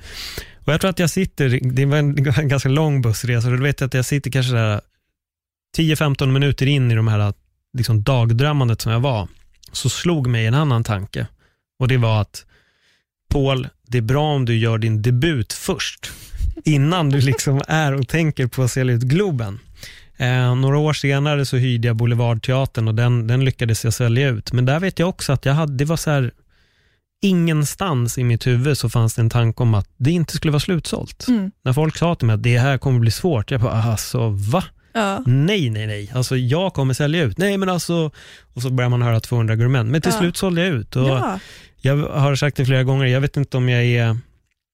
Och jag tror att jag sitter, det var en ganska lång bussresa, och du vet att jag sitter kanske där 10-15 minuter in i de här liksom dagdrömmandet som jag var, så slog mig en annan tanke. Och det var att Paul, det är bra om du gör din debut först, innan du liksom är och tänker på att sälja ut Globen. Några år senare så hyrde jag Boulevardteatern och den lyckades jag sälja ut. Men där vet jag också att jag hade, det var så här, ingenstans i mitt huvud så fanns det en tanke om att det inte skulle vara slutsålt. När folk sa till mig att det här kommer bli svårt, jag bara, alltså va? Ja. Nej. Alltså jag kommer sälja ut. Nej men alltså, och så börjar man höra 200 argument. Men till slut sålde jag ut. Och jag har sagt det flera gånger. Jag vet inte om jag är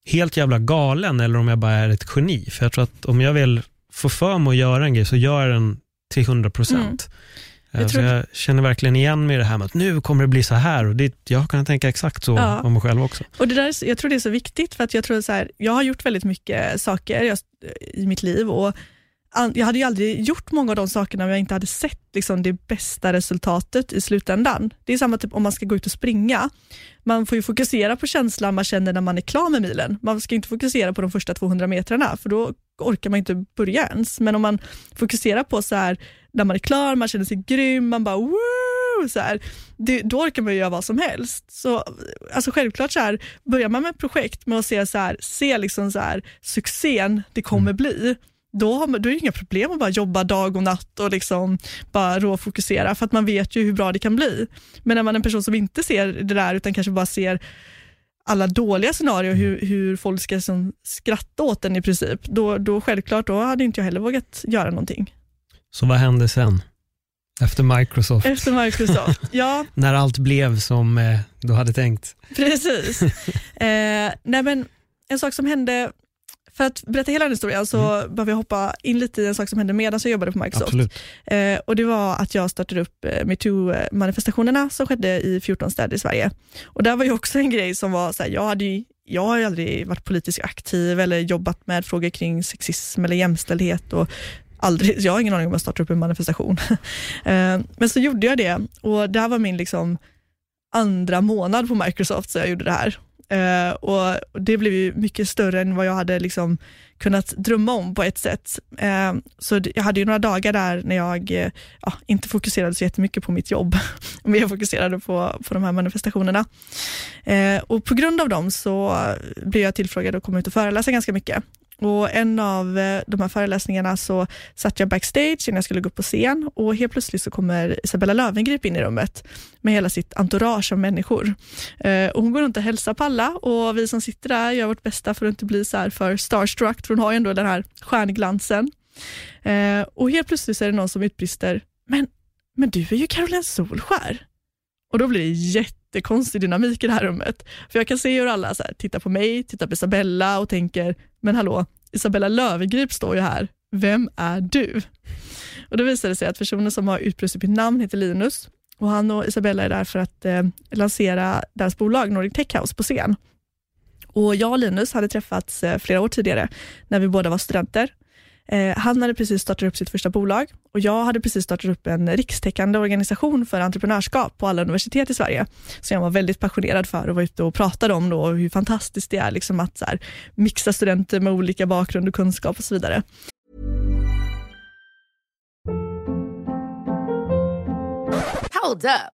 helt jävla galen eller om jag bara är ett geni. För jag tror att om jag vill få för mig att göra en grej så gör jag den till 100%. Jag känner verkligen igen mig i det här med att nu kommer det bli så här. Och det, jag kan tänka exakt så om mig själv också. Och det där, jag tror det är så viktigt. För att jag tror så här, jag har gjort väldigt mycket saker i mitt liv och jag hade ju aldrig gjort många av de sakerna om jag inte hade sett liksom det bästa resultatet i slutändan. Det är samma typ om man ska gå ut och springa. Man får ju fokusera på känslan man känner när man är klar med milen. Man ska inte fokusera på de första 200 metrarna för då orkar man inte börja ens. Men om man fokuserar på så här när man är klar, man känner sig grym, man bara woo, så här, då orkar man ju göra vad som helst. Så alltså självklart så här, börjar man med ett projekt med att se liksom så här succén det kommer bli. Då är det inga problem att bara jobba dag och natt och liksom bara råfokusera för att man vet ju hur bra det kan bli. Men när man är en person som inte ser det där utan kanske bara ser alla dåliga scenarier, hur folk ska liksom skratta åt den i princip, då självklart, då hade inte jag heller vågat göra någonting. Så vad hände sen? Efter Microsoft, ja. När allt blev som du hade tänkt. Precis. Nej men en sak som hände... För att berätta hela den historien så behöver jag hoppa in lite i en sak som hände medan jag jobbade på Microsoft. Och det var att jag startade upp MeToo-manifestationerna som skedde i 14 städer i Sverige. Och där var ju också en grej som var så här, jag har ju aldrig varit politiskt aktiv eller jobbat med frågor kring sexism eller jämställdhet och aldrig, jag har ingen aning om jag startade upp en manifestation. Men så gjorde jag det och det här var min liksom andra månad på Microsoft så jag gjorde det här. Och det blev ju mycket större än vad jag hade liksom kunnat drömma om på ett sätt. Så jag hade ju några dagar där när jag inte fokuserade så jättemycket på mitt jobb. Men jag fokuserade på de här manifestationerna. Och på grund av dem så blev jag tillfrågad att komma ut och föreläsa ganska mycket. Och en av de här föreläsningarna så satt jag backstage innan jag skulle gå upp på scen. Och helt plötsligt så kommer Isabella Löwengrip in i rummet med hela sitt entourage av människor. Och hon går runt och hälsar på alla. Och vi som sitter där gör vårt bästa för att inte bli så här för starstruck. För hon har ju ändå den här stjärnglansen. Och helt plötsligt så är det någon som utbrister. Men du är ju Carolin Solskär. Och då blir det jättekonstig dynamik i det här rummet. För jag kan se hur alla så här, tittar på mig, tittar på Isabella och tänker, men hallå, Isabella Löwengrip står ju här. Vem är du? Och då visade det sig att personen som har utbrustit sitt namn heter Linus. Och han och Isabella är där för att lansera deras bolag Nordic Tech House på scen. Och jag och Linus hade träffats flera år tidigare när vi båda var studenter. Han hade precis startat upp sitt första bolag och jag hade precis startat upp en rikstäckande organisation för entreprenörskap på alla universitet i Sverige. Så jag var väldigt passionerad för och var ute och pratade om då hur fantastiskt det är liksom att så här, mixa studenter med olika bakgrund och kunskap och så vidare. Hold up.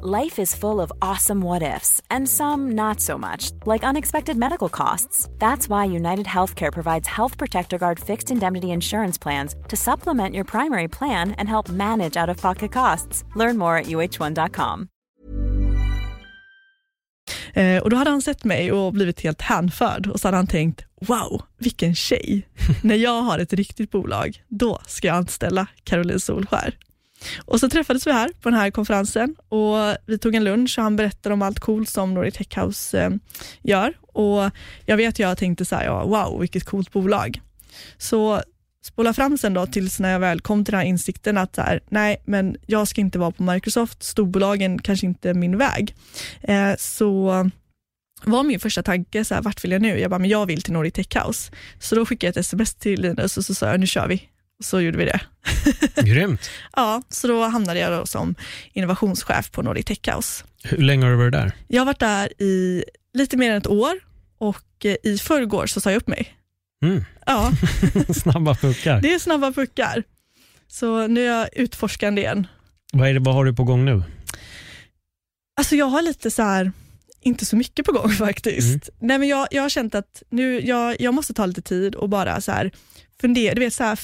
Life is full of awesome what-ifs, and some not so much, like unexpected medical costs. That's why United Healthcare provides Health Protector Guard fixed indemnity insurance plans to supplement your primary plan and help manage out-of-pocket costs. Learn more at uh1.com. Och då hade han sett mig och blivit helt hänförd och så hade han tänkt, wow, vilken tjej. När jag har ett riktigt bolag, då ska jag anställa Carolin Solskär. Och så träffades vi här på den här konferensen och vi tog en lunch och han berättade om allt coolt som Nordic Tech House gör. Och jag vet att jag tänkte så här, ja, wow, vilket coolt bolag. Så spola fram sen då tills när jag väl kom till den här insikten att så här, nej, men jag ska inte vara på Microsoft, storbolagen kanske inte är min väg. Så var min första tanke så här, vart vill jag nu? Jag bara, men jag vill till Nordic Tech House. Så då skickade jag ett sms till Linus och så sa jag, nu kör vi. Så gjorde vi det. Grymt. Ja, så då hamnade jag då som innovationschef på Nordic Tech House. Hur länge har du varit där? Jag har varit där i lite mer än ett år och i förrgår så sa jag upp mig. Mm. Ja. Snabba puckar. Det är snabba puckar. Så nu är jag utforskande igen. Vad har du på gång nu? Alltså jag har lite så här... Inte så mycket på gång faktiskt. Mm. Nej, men jag har känt att nu, jag måste ta lite tid och bara så här,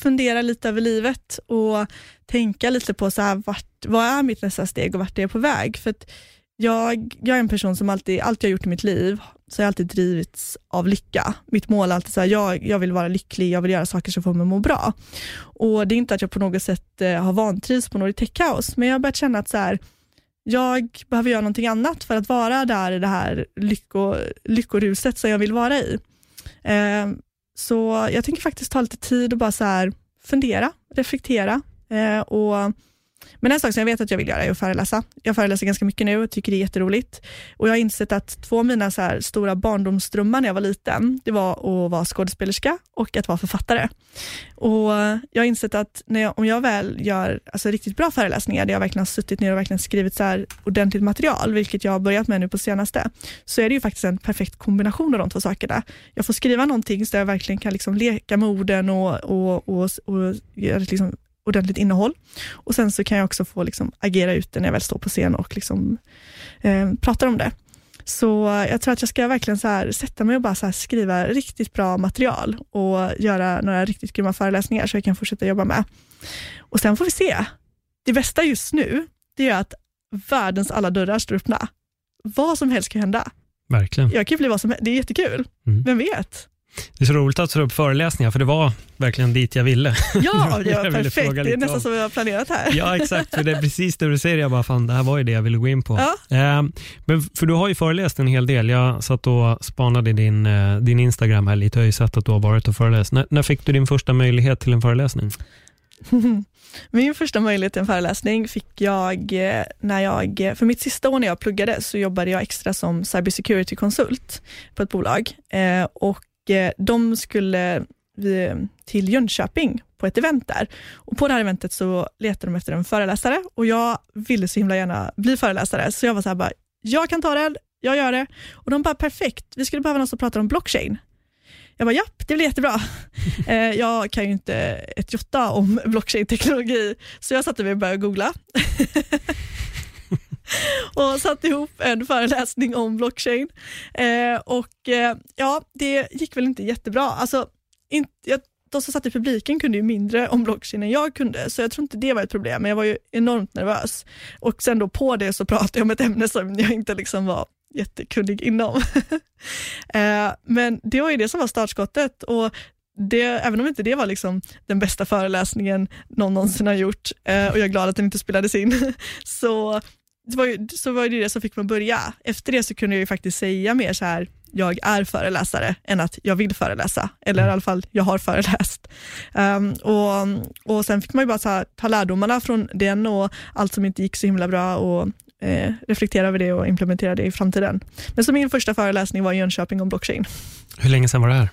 fundera lite över livet och tänka lite på så här, vad är mitt nästa steg och vart är jag på väg? För att jag är en person som alltid, allt jag har gjort i mitt liv så har jag alltid drivits av lycka. Mitt mål är alltid så här, jag vill vara lycklig, jag vill göra saker som får mig må bra. Och det är inte att jag på något sätt har vantrivs på Nordic Tech House, men jag har börjat känna att så här, jag behöver göra någonting annat för att vara där i det här lyckoruset som jag vill vara i. Så jag tänker faktiskt ta lite tid och bara så här fundera, reflektera. Men en sak som jag vet att jag vill göra är att föreläsa. Jag föreläser ganska mycket nu och tycker det är jätteroligt. Och jag har insett att två av mina så här stora barndomsdrömmar när jag var liten, det var att vara skådespelerska och att vara författare. Och jag har insett att om jag väl gör alltså, riktigt bra föreläsningar där jag verkligen har suttit ner och verkligen skrivit så här ordentligt material, vilket jag har börjat med nu på senaste, så är det ju faktiskt en perfekt kombination av de två sakerna. Jag får skriva någonting så jag verkligen kan liksom leka med orden och liksom ordentligt innehåll. Och sen så kan jag också få liksom agera ute när jag väl står på scen och liksom, pratar om det. Så jag tror att jag ska verkligen så här sätta mig och bara så här skriva riktigt bra material och göra några riktigt grymma föreläsningar så jag kan fortsätta jobba med. Och sen får vi se. Det bästa just nu, det är att världens alla dörrar står öppna. Vad som helst kan hända. Verkligen. Jag kan bli vad som helst. Det är jättekul. Mm. Vem vet? Det är så roligt att ta upp föreläsningar för det var verkligen dit jag ville. Ja, det var perfekt. Det är nästan som vi har planerat här. Ja, exakt. För det är precis det du säger. Jag bara, fan, det här var ju det jag ville gå in på. Ja. Men för du har ju föreläst en hel del. Jag satt och spanade din Instagram här lite. Jag har ju sett att du har varit och föreläst. När fick du din första möjlighet till en föreläsning? Min första möjlighet till en föreläsning fick jag när jag, för mitt sista år när jag pluggade så jobbade jag extra som cybersecurity-konsult på ett bolag. Och de skulle till Jönköping på ett event där. Och på det här eventet så letade de efter en föreläsare. Och jag ville så himla gärna bli föreläsare. Så jag var så här bara, jag kan ta det, jag gör det. Och de bara, perfekt, vi skulle behöva någon som pratar om blockchain. Jag bara, japp, det blir jättebra. Jag kan ju inte ett jotta om blockchain-teknologi. Så jag satte mig och började googla. Och satt ihop en föreläsning om blockchain. Ja, det gick väl inte jättebra. Alltså, de som satt i publiken kunde ju mindre om blockchain än jag kunde. Så jag tror inte det var ett problem. Men jag var ju enormt nervös. Och sen då på det så pratade jag om ett ämne som jag inte liksom var jättekunnig inom. Men det var ju det som var startskottet. Och även om inte det var liksom den bästa föreläsningen någon någonsin har gjort, och jag är glad att den inte spelades in, så var det det som fick mig att börja. Efter det så kunde jag ju faktiskt säga mer så här: jag är föreläsare än att jag vill föreläsa. Eller i alla fall, jag har föreläst. Och sen fick man ju bara så här, ta lärdomarna från den och allt som inte gick så himla bra och reflektera över det och implementera det i framtiden. Men så min första föreläsning var i Jönköping om blockchain. Hur länge sedan var det här?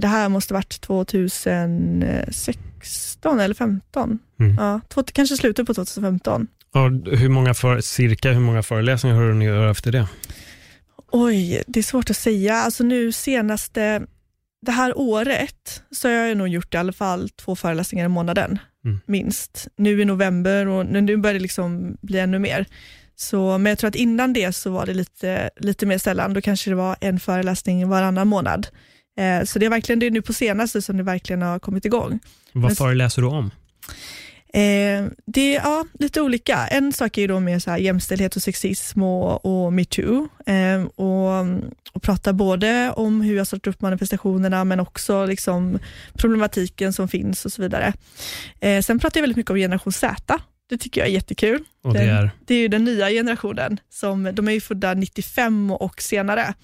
Det här måste varit 2016 eller 15. Mm. Ja, kanske slutet på 2015. Och hur många föreläsningar har du nu gjort efter det? Oj, det är svårt att säga. Alltså nu senaste, det här året, så har jag nog gjort i alla fall 2 föreläsningar i månaden, minst. Nu i november, och nu börjar det liksom bli ännu mer. Så, men jag tror att innan det så var det lite mer sällan. Då kanske det var en föreläsning varannan månad. Så det är verkligen det nu på senaste som det verkligen har kommit igång. Vad föreläser du om? Det är lite olika. En sak är ju då med så här jämställdhet och sexism och MeToo, och prata både om hur jag startat upp manifestationerna men också liksom problematiken som finns och så vidare. Sen pratar jag väldigt mycket om generation Z. Det tycker jag är jättekul. Och det är ju den nya generationen. De är ju födda 95 och senare.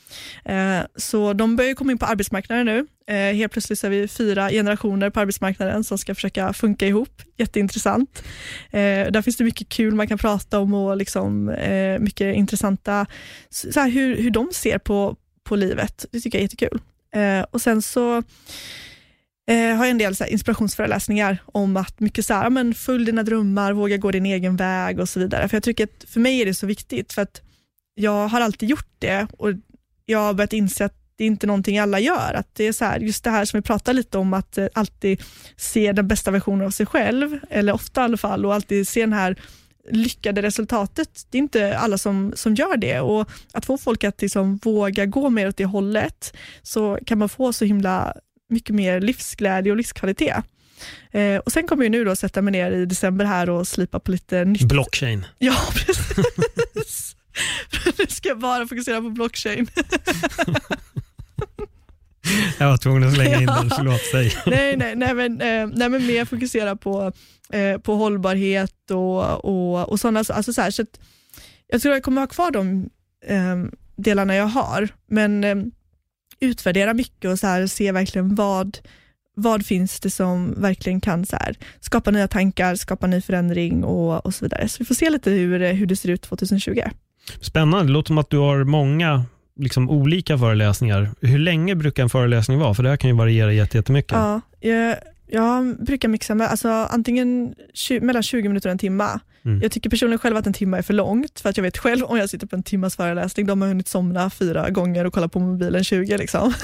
Så de börjar ju komma in på arbetsmarknaden nu. Helt plötsligt så är vi 4 generationer på arbetsmarknaden som ska försöka funka ihop. Jätteintressant. Där finns det mycket kul man kan prata om och liksom, mycket intressanta så här, hur de ser på livet. Det tycker jag är jättekul. Och sen så har jag en del så här inspirationsföreläsningar om att mycket så här, men följ dina drömmar, våga gå din egen väg och så vidare. För jag tycker att för mig är det så viktigt, för att jag har alltid gjort det och jag har börjat inse att det är inte någonting alla gör. Att det är så här, just det här som vi pratar lite om, att alltid se den bästa versionen av sig själv, eller ofta i alla fall, och alltid se den här lyckade resultatet. Det är inte alla som gör det, och att få folk att liksom våga gå mer åt det hållet, så kan man få så himla mycket mer livsglädje och livskvalitet. Och sen kommer jag nu då sätta mig ner i december här och slipa på lite nytt. Blockchain. Ja, precis. Nu ska jag bara fokusera på blockchain. Jag var tvungen att slänga in den, förlåt sig. Nej, men mer fokusera på hållbarhet och sådana. Alltså så här, så att jag tror jag kommer ha kvar de delarna jag har, men utvärdera mycket och så här, se verkligen vad finns det som verkligen kan så här, skapa nya tankar, skapa ny förändring och så vidare. Så vi får se lite hur det ser ut 2020. Spännande, det låter som att du har många liksom, olika föreläsningar. Hur länge brukar en föreläsning vara? För det här kan ju variera jättemycket. Ja, jag brukar mixa med, alltså, antingen mellan 20 minuter och en timma. Mm. Jag tycker personligen själv att en timma är för långt, för att jag vet själv om jag sitter på en timmas föreläsning, de har hunnit somna 4 gånger och kolla på mobilen 20 liksom.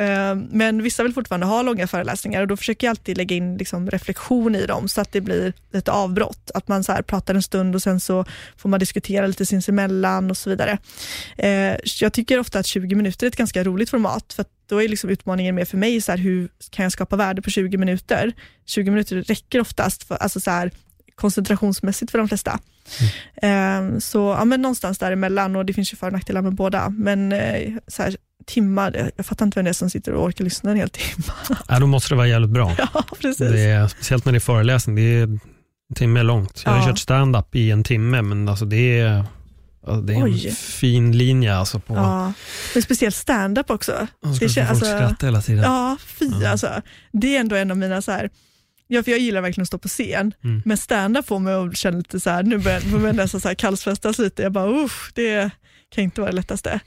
Mm. Men vissa vill fortfarande ha långa föreläsningar, och då försöker jag alltid lägga in liksom reflektion i dem, så att det blir ett avbrott, att man så här pratar en stund och sen så får man diskutera lite sinsemellan och så vidare. Jag tycker ofta att 20 minuter är ett ganska roligt format, för att då är liksom utmaningen mer för mig så här, hur kan jag skapa värde på 20 minuter? 20 minuter räcker oftast för, alltså så här, koncentrationsmässigt för de flesta. Mm. Så ja, men någonstans däremellan, och det finns ju för- och nackdelar med båda, men så här, timmar, jag fattar inte vem det är som sitter och orkar lyssna en hel timme. Ja, då måste det vara jävligt bra. Ja, precis. Det är, speciellt när det är föreläsning, det är en timme långt. Jag har kört stand-up i en timme, men alltså det är en fin linje alltså på. Ja, men speciellt stand-up också. Det känns alltså, skratta hela tiden. Ja, alltså, det är ändå en av mina så här. Ja, för jag gillar verkligen att stå på scen. Mm. Men stand-up får mig att känna lite så här, nu börjar nästan så här kallsvettas lite. Jag bara, det kan inte vara det lättaste.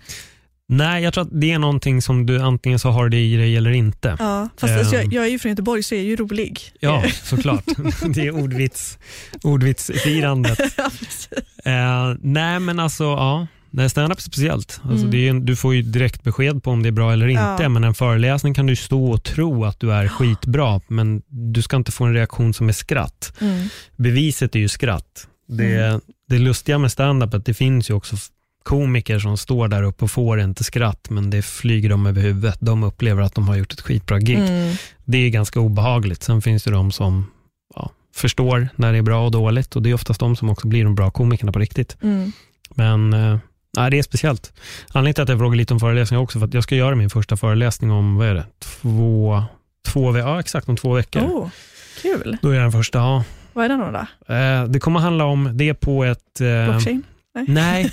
Nej, jag tror att det är någonting som du antingen så har det i dig eller inte. Ja, fast alltså, jag är ju från Göteborg, så är jag ju rolig. Ja, såklart. Det är ordvitsfirandet. Ja, precis. Nej, men alltså, ja. Nej, stand-up speciellt. Alltså, det är, du får ju direkt besked på om det är bra eller inte. Ja. Men en föreläsning kan du stå och tro att du är skitbra, men du ska inte få en reaktion som är skratt. Mm. Beviset är ju skratt. Det lustiga med stand-up är att det finns ju också komiker som står där uppe och får inte skratt, men det flyger dem över huvudet. De upplever att de har gjort ett skitbra gig. Mm. Det är ganska obehagligt. Sen finns det de som förstår när det är bra och dåligt, och det är oftast de som också blir de bra komikerna på riktigt. Mm. Men nej, det är speciellt. Anledningen till att jag frågar lite om föreläsningar också, för att jag ska göra min första föreläsning om, vad är det? exakt om 2 veckor. Oh, kul. Då är den första. Ja. Vad är den då? Det kommer handla om, det är på ett... blockchain? Nej.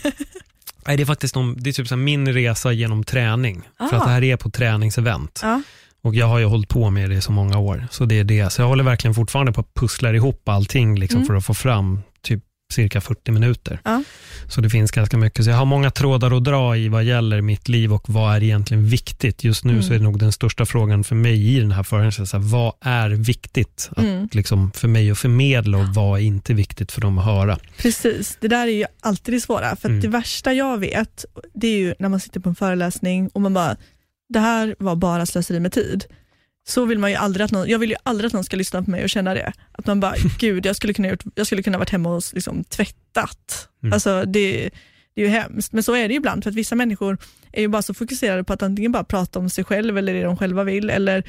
Nej, det är faktiskt det är typ så här min resa genom träning. Ah. För att det här är på träningsevent. Ah. Och jag har ju hållit på med det i så många år. Så det är det. Så jag håller verkligen fortfarande på att pussla ihop allting liksom, för att få fram typ cirka 40 minuter. Ja. Så det finns ganska mycket. Så jag har många trådar att dra i vad gäller mitt liv och vad är egentligen viktigt. Just nu så är det nog den största frågan för mig i den här föreläsningen. Vad är viktigt att, liksom, för mig att förmedla och vad är inte viktigt för dem att höra? Precis, det där är ju alltid det svåra. För att det värsta jag vet, det är ju när man sitter på en föreläsning och man bara, det här var bara slöseri med tid. Så vill man ju aldrig att jag vill ju aldrig att någon ska lyssna på mig och känna det. Att man bara, gud, jag skulle kunna varit hemma och liksom tvättat. Alltså det är ju hemskt. Men så är det ju ibland, för att vissa människor är ju bara så fokuserade på att antingen bara prata om sig själv eller det de själva vill. Eller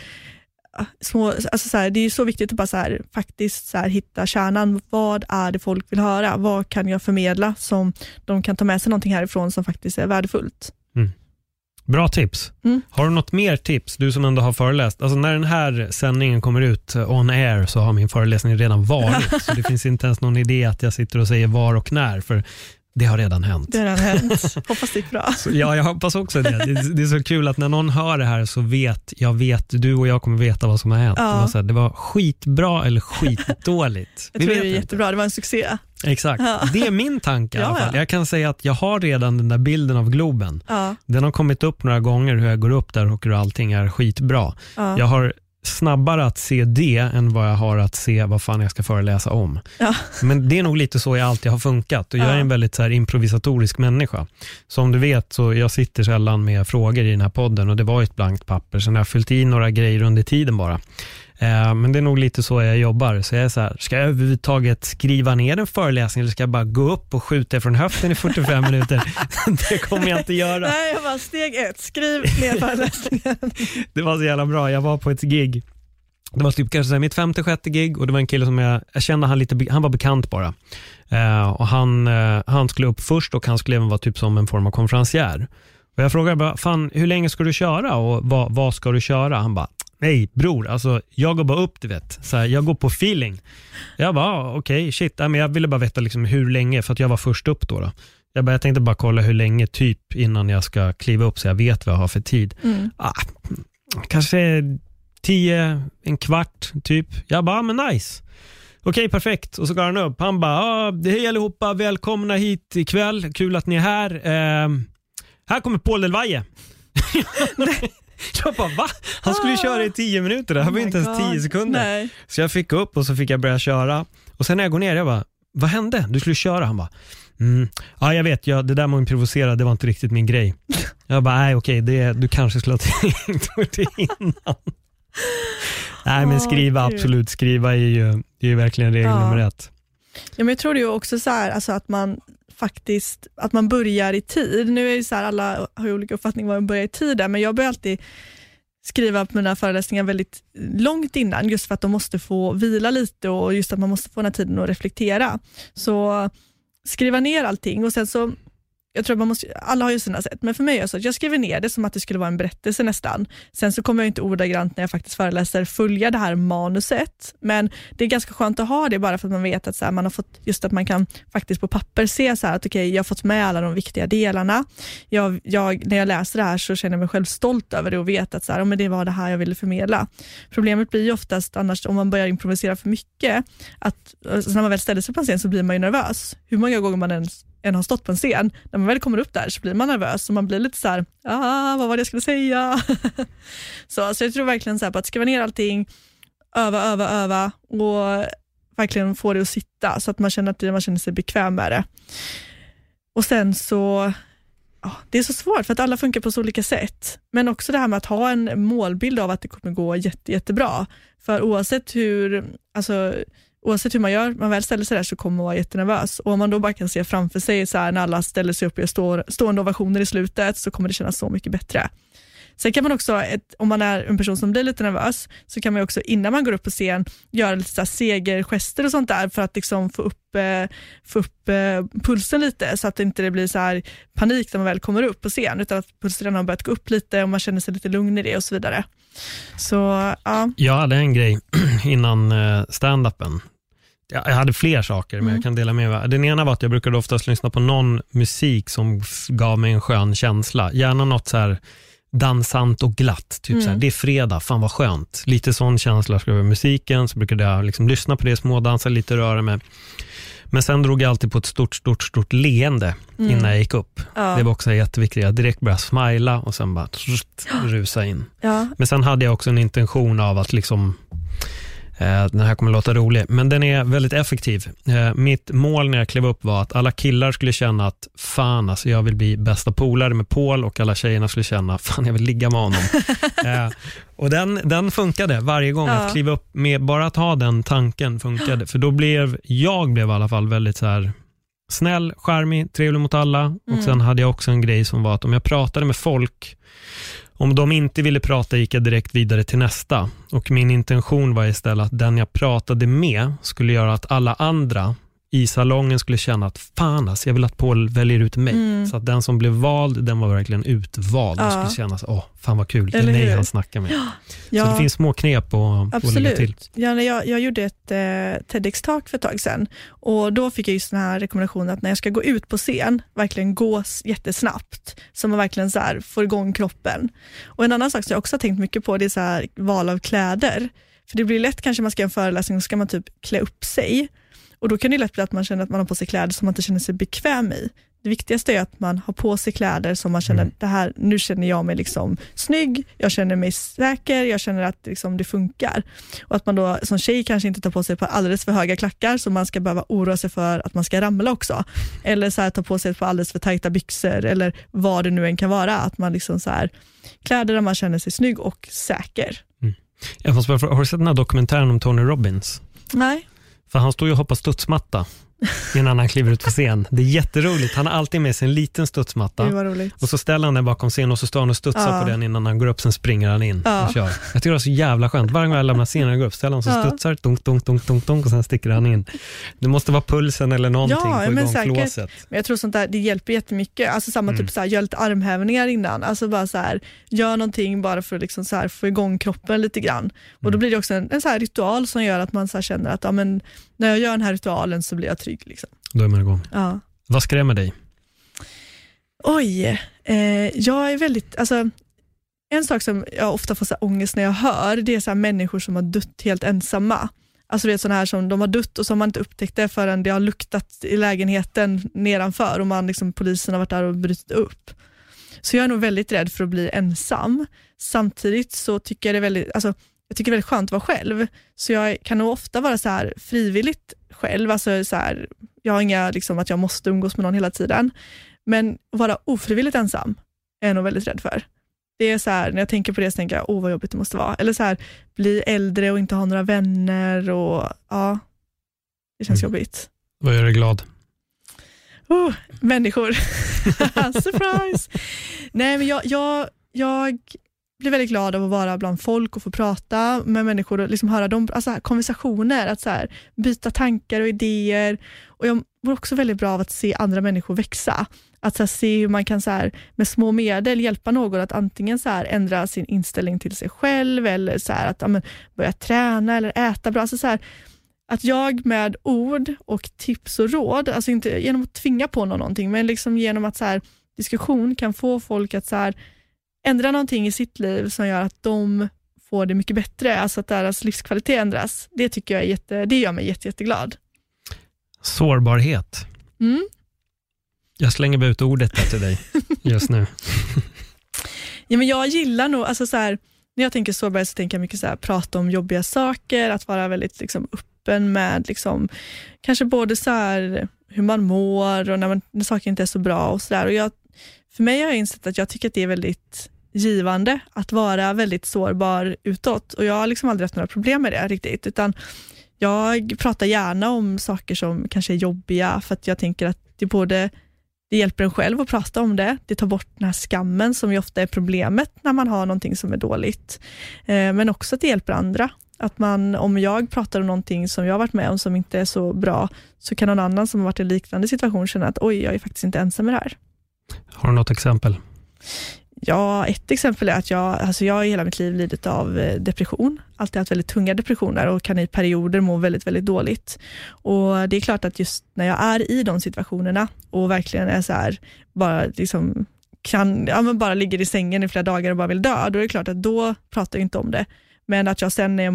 små, alltså så här, det är ju så viktigt att bara så här, faktiskt så här, hitta kärnan. Vad är det folk vill höra? Vad kan jag förmedla som de kan ta med sig någonting härifrån som faktiskt är värdefullt? Bra tips. Har du något mer tips? Du som ändå har föreläst. Alltså när den här sändningen kommer ut on air så har min föreläsning redan varit. Så det finns inte ens någon idé att jag sitter och säger var och när. För det har redan hänt. Det har redan hänt. Hoppas det är bra. Så, ja, jag hoppas också det. Det är så kul att när någon hör det här så vet du och jag kommer veta vad som har hänt. Ja. Det var skitbra eller skitdåligt. Jag tror det är jättebra. Det var en succé. Exakt, det är min tanke i alla fall. Jag kan säga att jag har redan den där bilden av Globen. Den har kommit upp några gånger, hur jag går upp där och hur allting är skitbra. Jag har snabbare att se det än vad jag har att se vad fan jag ska föreläsa om. Men det är nog lite så jag alltid har funkat. Och jag är en väldigt så här improvisatorisk människa. Som du vet så jag sitter sällan med frågor i den här podden. Och det var ett blankt papper, så jag har fyllt i några grejer under tiden bara. Men det är nog lite så jag jobbar. Så jag är så här, ska jag överhuvudtaget skriva ner en föreläsning eller ska jag bara gå upp och skjuta från höften i 45 minuter? Det kommer jag inte göra. Nej, jag var steg 1. Skriv ner föreläsningen. Det var så jävla bra. Jag var på ett gig. Det var typ kanske så här, mitt 5:e, 6:e gig, och det var en kille som jag kände han var bekant bara. Och han skulle upp först och han skulle även vara typ som en form av konferencier. Och jag frågade bara, fan, hur länge ska du köra och vad ska du köra? Han bara, nej bror, alltså jag går bara upp, du vet. Så här, jag går på feeling. Jag bara, okej, shit. Men jag ville bara veta liksom hur länge, för att jag var först upp då. Jag tänkte bara kolla hur länge typ innan jag ska kliva upp så jag vet vad jag har för tid. Kanske 10, en kvart typ. Jag bara, men nice. Okej, perfekt. Och så går han upp. Han bara, hej allihopa, välkomna hit ikväll. Kul att ni är här. Här kommer Paul Delvaje. Jag bara, va? Han skulle ju köra i 10 minuter. Det här var inte ens 10 sekunder. Nej. Så jag fick upp och så fick jag börja köra. Och sen när jag går ner, jag bara, vad hände? Du skulle köra. Han bara, ja jag vet, det där med att improvisera, det var inte riktigt min grej. Jag bara, nej okej, du kanske skulle ha tänkt det innan. Nej men skriva, absolut, skriva är ju verkligen regel nummer 1. Ja, men jag tror det är också så här, alltså att man faktiskt, att man börjar i tid. Nu är det så här, alla har olika uppfattning vad man börjar i tid där, men jag börjar alltid skriva på mina föreläsningar väldigt långt innan, just för att de måste få vila lite och just att man måste få den här tiden att reflektera. Så skriva ner allting, och sen så, jag tror att man måste, alla har ju sina sätt, men för mig är det så att jag skriver ner det som att det skulle vara en berättelse nästan. Sen så kommer jag inte ordagrant när jag faktiskt föreläser följa det här manuset, men det är ganska skönt att ha det, bara för att man vet att så här, man har fått, just att man kan faktiskt på papper se så här att okej, jag har fått med alla de viktiga delarna. När jag läser det här så känner jag mig själv stolt över det och vet att så här, men det var det här jag ville förmedla. Problemet blir ju oftast annars om man börjar improvisera för mycket, att när man väl ställer sig på en scen så blir man ju nervös. Hur många gånger man än har stått på en scen, när man väl kommer upp där så blir man nervös och man blir lite så här, vad var det jag skulle säga? så jag tror verkligen så här på att skriva ner allting, öva och verkligen få det att sitta så att man känner att man känner sig bekväm med det. Och sen så, det är så svårt för att alla funkar på så olika sätt, men också det här med att ha en målbild av att det kommer gå jättebra, för oavsett hur man gör, man väl ställer sig där så kommer man vara jättenervös. Och om man då bara kan se framför sig så här, när alla ställer sig upp och gör stående ovationer i slutet, så kommer det kännas så mycket bättre. Sen kan man också, om man är en person som blir lite nervös, så kan man också innan man går upp på scen göra lite så här segergester och sånt där för att liksom få upp pulsen lite, så att det inte blir så här panik när man väl kommer upp på scen, utan att pulsen redan har börjat gå upp lite och man känner sig lite lugn i det och så vidare. Så, ja. Jag hade en grej innan stand-upen. Jag hade fler saker, men jag kan dela med. Den ena var att jag brukade oftast lyssna på någon musik som gav mig en skön känsla. Gärna något så här dansant och glatt. Typ så här, det är fredag, fan vad skönt. Lite sån känsla skulle jag ha musiken. Så brukade jag liksom lyssna på det, smådansa, lite röra mig. Men sen drog jag alltid på ett stort leende innan jag gick upp. Ja. Det var också jätteviktigt. Jag direkt började smila och sen bara rusa in. Ja. Men sen hade jag också en intention av att liksom... Den här kommer låta rolig, men den är väldigt effektiv. Mitt mål när jag klev upp var att alla killar skulle känna att fan, alltså jag vill bli bästa polare med Paul, och alla tjejerna skulle känna fan, jag vill ligga med honom. Och den funkade varje gång, ja. Att kliva upp med, bara att ha den tanken funkade, för då blev jag i alla fall väldigt så här snäll, charmig, trevlig mot alla. Och sen hade jag också en grej som var att om jag pratade med folk, om de inte ville prata gick jag direkt vidare till nästa. Och min intention var istället att den jag pratade med skulle göra att alla andra i salongen skulle känna att fan, alltså jag vill att Paul väljer ut mig. Så att den som blev vald, den var verkligen utvald. Ja. Och skulle känna att åh, fan vad kul, eller det är nej han snackar med. Ja. Så det finns små knep att lägga till. Ja, jag gjorde ett TEDx-talk för ett tag sedan. Och då fick jag just den här rekommendationen att när jag ska gå ut på scen, verkligen gå jättesnabbt. Så man verkligen så här får igång kroppen. Och en annan sak som jag också har tänkt mycket på, det är så här val av kläder. För det blir lätt, kanske man ska göra en föreläsning och ska man typ klä upp sig. Och då kan det lätt bli att man känner att man har på sig kläder som man inte känner sig bekväm i. Det viktigaste är att man har på sig kläder som man känner, det här, nu känner jag mig liksom snygg, jag känner mig säker, jag känner att liksom det funkar. Och att man då som tjej kanske inte tar på sig på alldeles för höga klackar så man ska behöva oroa sig för att man ska ramla också. Eller så här, ta på sig ett par alldeles för tajta byxor eller vad det nu än kan vara. Att man liksom så här, kläder där man känner sig snygg och säker. Jag måste bara fråga, har du sett den här dokumentären om Tony Robbins? Nej. För han står ju och hoppar studsmatta innan han kliver ut på scen. Det är jätteroligt. Han har alltid med sig en liten studsmatta. Det var roligt. Och så ställer han den bakom scen och så står han och studsar på den innan han går upp. Sen springer han in och kör. Jag tycker det är så jävla skönt. Varje gång jag lämnar scenen och går upp, ställer han så studsar. Dunk, dunk, dunk, dunk, dunk, och sen sticker han in. Det måste vara pulsen eller någonting. Ja, men säkert. Klåset. Men jag tror sånt där, det hjälper jättemycket. Alltså samma typ så här, gör lite armhävningar innan. Alltså bara så här, gör någonting bara för att liksom så här, få igång kroppen lite grann. Och då blir det också en så här ritual som gör att man så här känner att ja, men när jag gör den här ritualen så blir jag trygg. Liksom. Då är man igång. Ja. Vad skrämmer dig? Oj, jag är väldigt... Alltså, en sak som jag ofta får så här ångest när jag hör, det är så här människor som har dött helt ensamma. Alltså det är sådana här som de har dött och som man inte upptäckte förrän det har luktat i lägenheten nedanför och man, liksom, polisen har varit där och brutit upp. Så jag är nog väldigt rädd för att bli ensam. Samtidigt så tycker jag det är väldigt... Alltså, jag tycker det är väldigt skönt att vara själv. Så jag kan nog ofta vara så här frivilligt själv. Alltså så här, jag har inga liksom att jag måste umgås med någon hela tiden. Men vara ofrivilligt ensam är jag nog väldigt rädd för. Det är så här, när jag tänker på det så tänker jag, vad jobbigt det måste vara. Eller så här, bli äldre och inte ha några vänner. Och ja, det känns jobbigt. Vad gör dig glad? Människor. Surprise! Nej, men jag blir väldigt glad av att vara bland folk och få prata med människor och liksom höra dem, alltså konversationer, att så här, byta tankar och idéer. Och jag mår också väldigt bra av att se andra människor växa. Att så här, se hur man kan så här, med små medel hjälpa någon att antingen så här, ändra sin inställning till sig själv eller så här, att ja, men, börja träna eller äta bra. Alltså, så här, att jag med ord och tips och råd, alltså inte genom att tvinga på någonting, men liksom genom att så här, diskussion kan få folk att så här, ändra någonting i sitt liv som gör att de får det mycket bättre. Alltså att deras livskvalitet ändras. Det tycker jag är det gör mig jätteglad. Sårbarhet. Jag slänger ut ordet där till dig just nu. Ja, men jag gillar nog, alltså så här, när jag tänker sårbarhet så tänker jag mycket så här, prata om jobbiga saker, att vara väldigt liksom, öppen med liksom, kanske både så här, hur man mår och när saker inte är så bra och sådär. Och för mig har jag insett att jag tycker att det är väldigt givande att vara väldigt sårbar utåt. Och jag har liksom aldrig haft några problem med det riktigt. Utan jag pratar gärna om saker som kanske är jobbiga för att jag tänker att det både Det hjälper en själv att prata om det. Det tar bort den här skammen som ju ofta är problemet när man har någonting som är dåligt. Men också att det hjälper andra. Att man, om jag pratar om någonting som jag har varit med om som inte är så bra, så kan någon annan som har varit i en liknande situation känna att oj, jag är faktiskt inte ensam med det här. Har du något exempel? Ja, ett exempel är att jag har hela mitt liv lidit av depression. Alltid haft väldigt tunga depressioner och kan i perioder må väldigt, väldigt dåligt. Och det är klart att just när jag är i de situationerna och verkligen är så här, bara liksom bara ligger i sängen i flera dagar och bara vill dö, då är det klart att då pratar jag inte om det. Men att jag sen när jag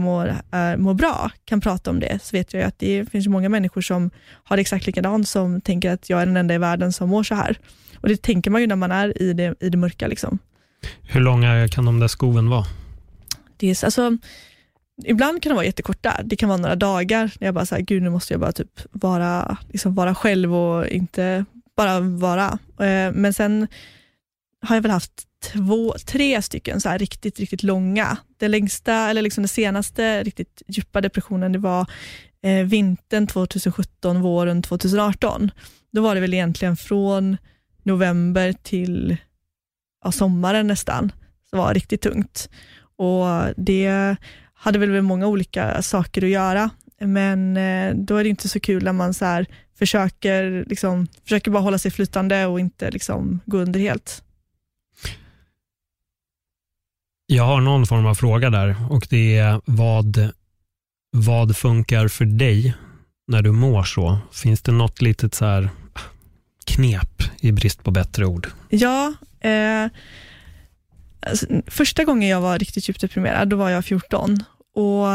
mår bra kan prata om det, så vet jag att det finns många människor som har det exakt likadant, som tänker att jag är den enda i världen som mår så här. Och det tänker man ju när man är i det mörka liksom. Hur långa kan de där skoven vara? Det är, alltså, ibland kan de vara jättekorta. Det kan vara några dagar när jag bara såhär, gud nu måste jag bara typ vara själv och inte bara vara. Men sen har jag väl haft 2-3 stycken så här riktigt, riktigt långa. Det längsta, eller liksom det senaste riktigt djupa depressionen, det var vintern 2017, våren 2018. Då var det väl egentligen från november till sommaren nästan, så var riktigt tungt. Och det hade väl många olika saker att göra, men då är det inte så kul när man så här försöker bara hålla sig flytande och inte liksom gå under helt. Jag har någon form av fråga där, och det är vad funkar för dig när du mår så? Finns det något litet så här knep i brist på bättre ord? Ja, första gången jag var riktigt djupt deprimerad, då var jag 14, och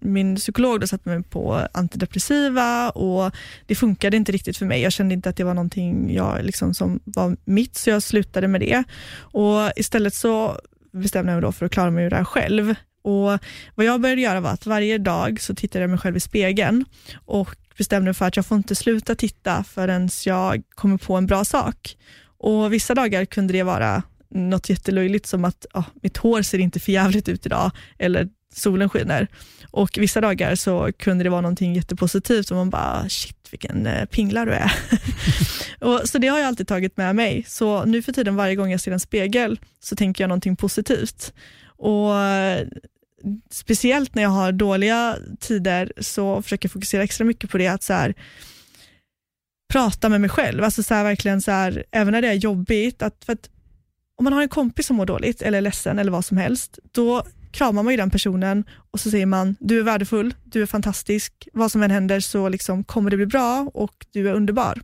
min psykolog då satte mig på antidepressiva, och det funkade inte riktigt för mig. Jag kände inte att det var någonting jag liksom som var mitt, så jag slutade med det. Och istället så bestämde jag mig då för att klara mig ur det här själv. Och vad jag började göra var att varje dag så tittade jag mig själv i spegeln och bestämde mig för att jag får inte sluta titta förrän jag kommer på en bra sak. Och vissa dagar kunde det vara något jättelöjligt, som att mitt hår ser inte för jävligt ut idag, eller solen skiner. Och vissa dagar så kunde det vara någonting jättepositivt, och man bara, shit vilken pingla du är. Och så det har jag alltid tagit med mig. Så nu för tiden varje gång jag ser en spegel så tänker jag någonting positivt. Och speciellt när jag har dåliga tider så försöker jag fokusera extra mycket på det, att så här prata med mig själv, alltså så här verkligen så här, även när det är jobbigt, att för att om man har en kompis som mår dåligt eller är ledsen eller vad som helst, då kramar man ju den personen och så säger man, du är värdefull, du är fantastisk, vad som än händer så liksom kommer det bli bra och du är underbar.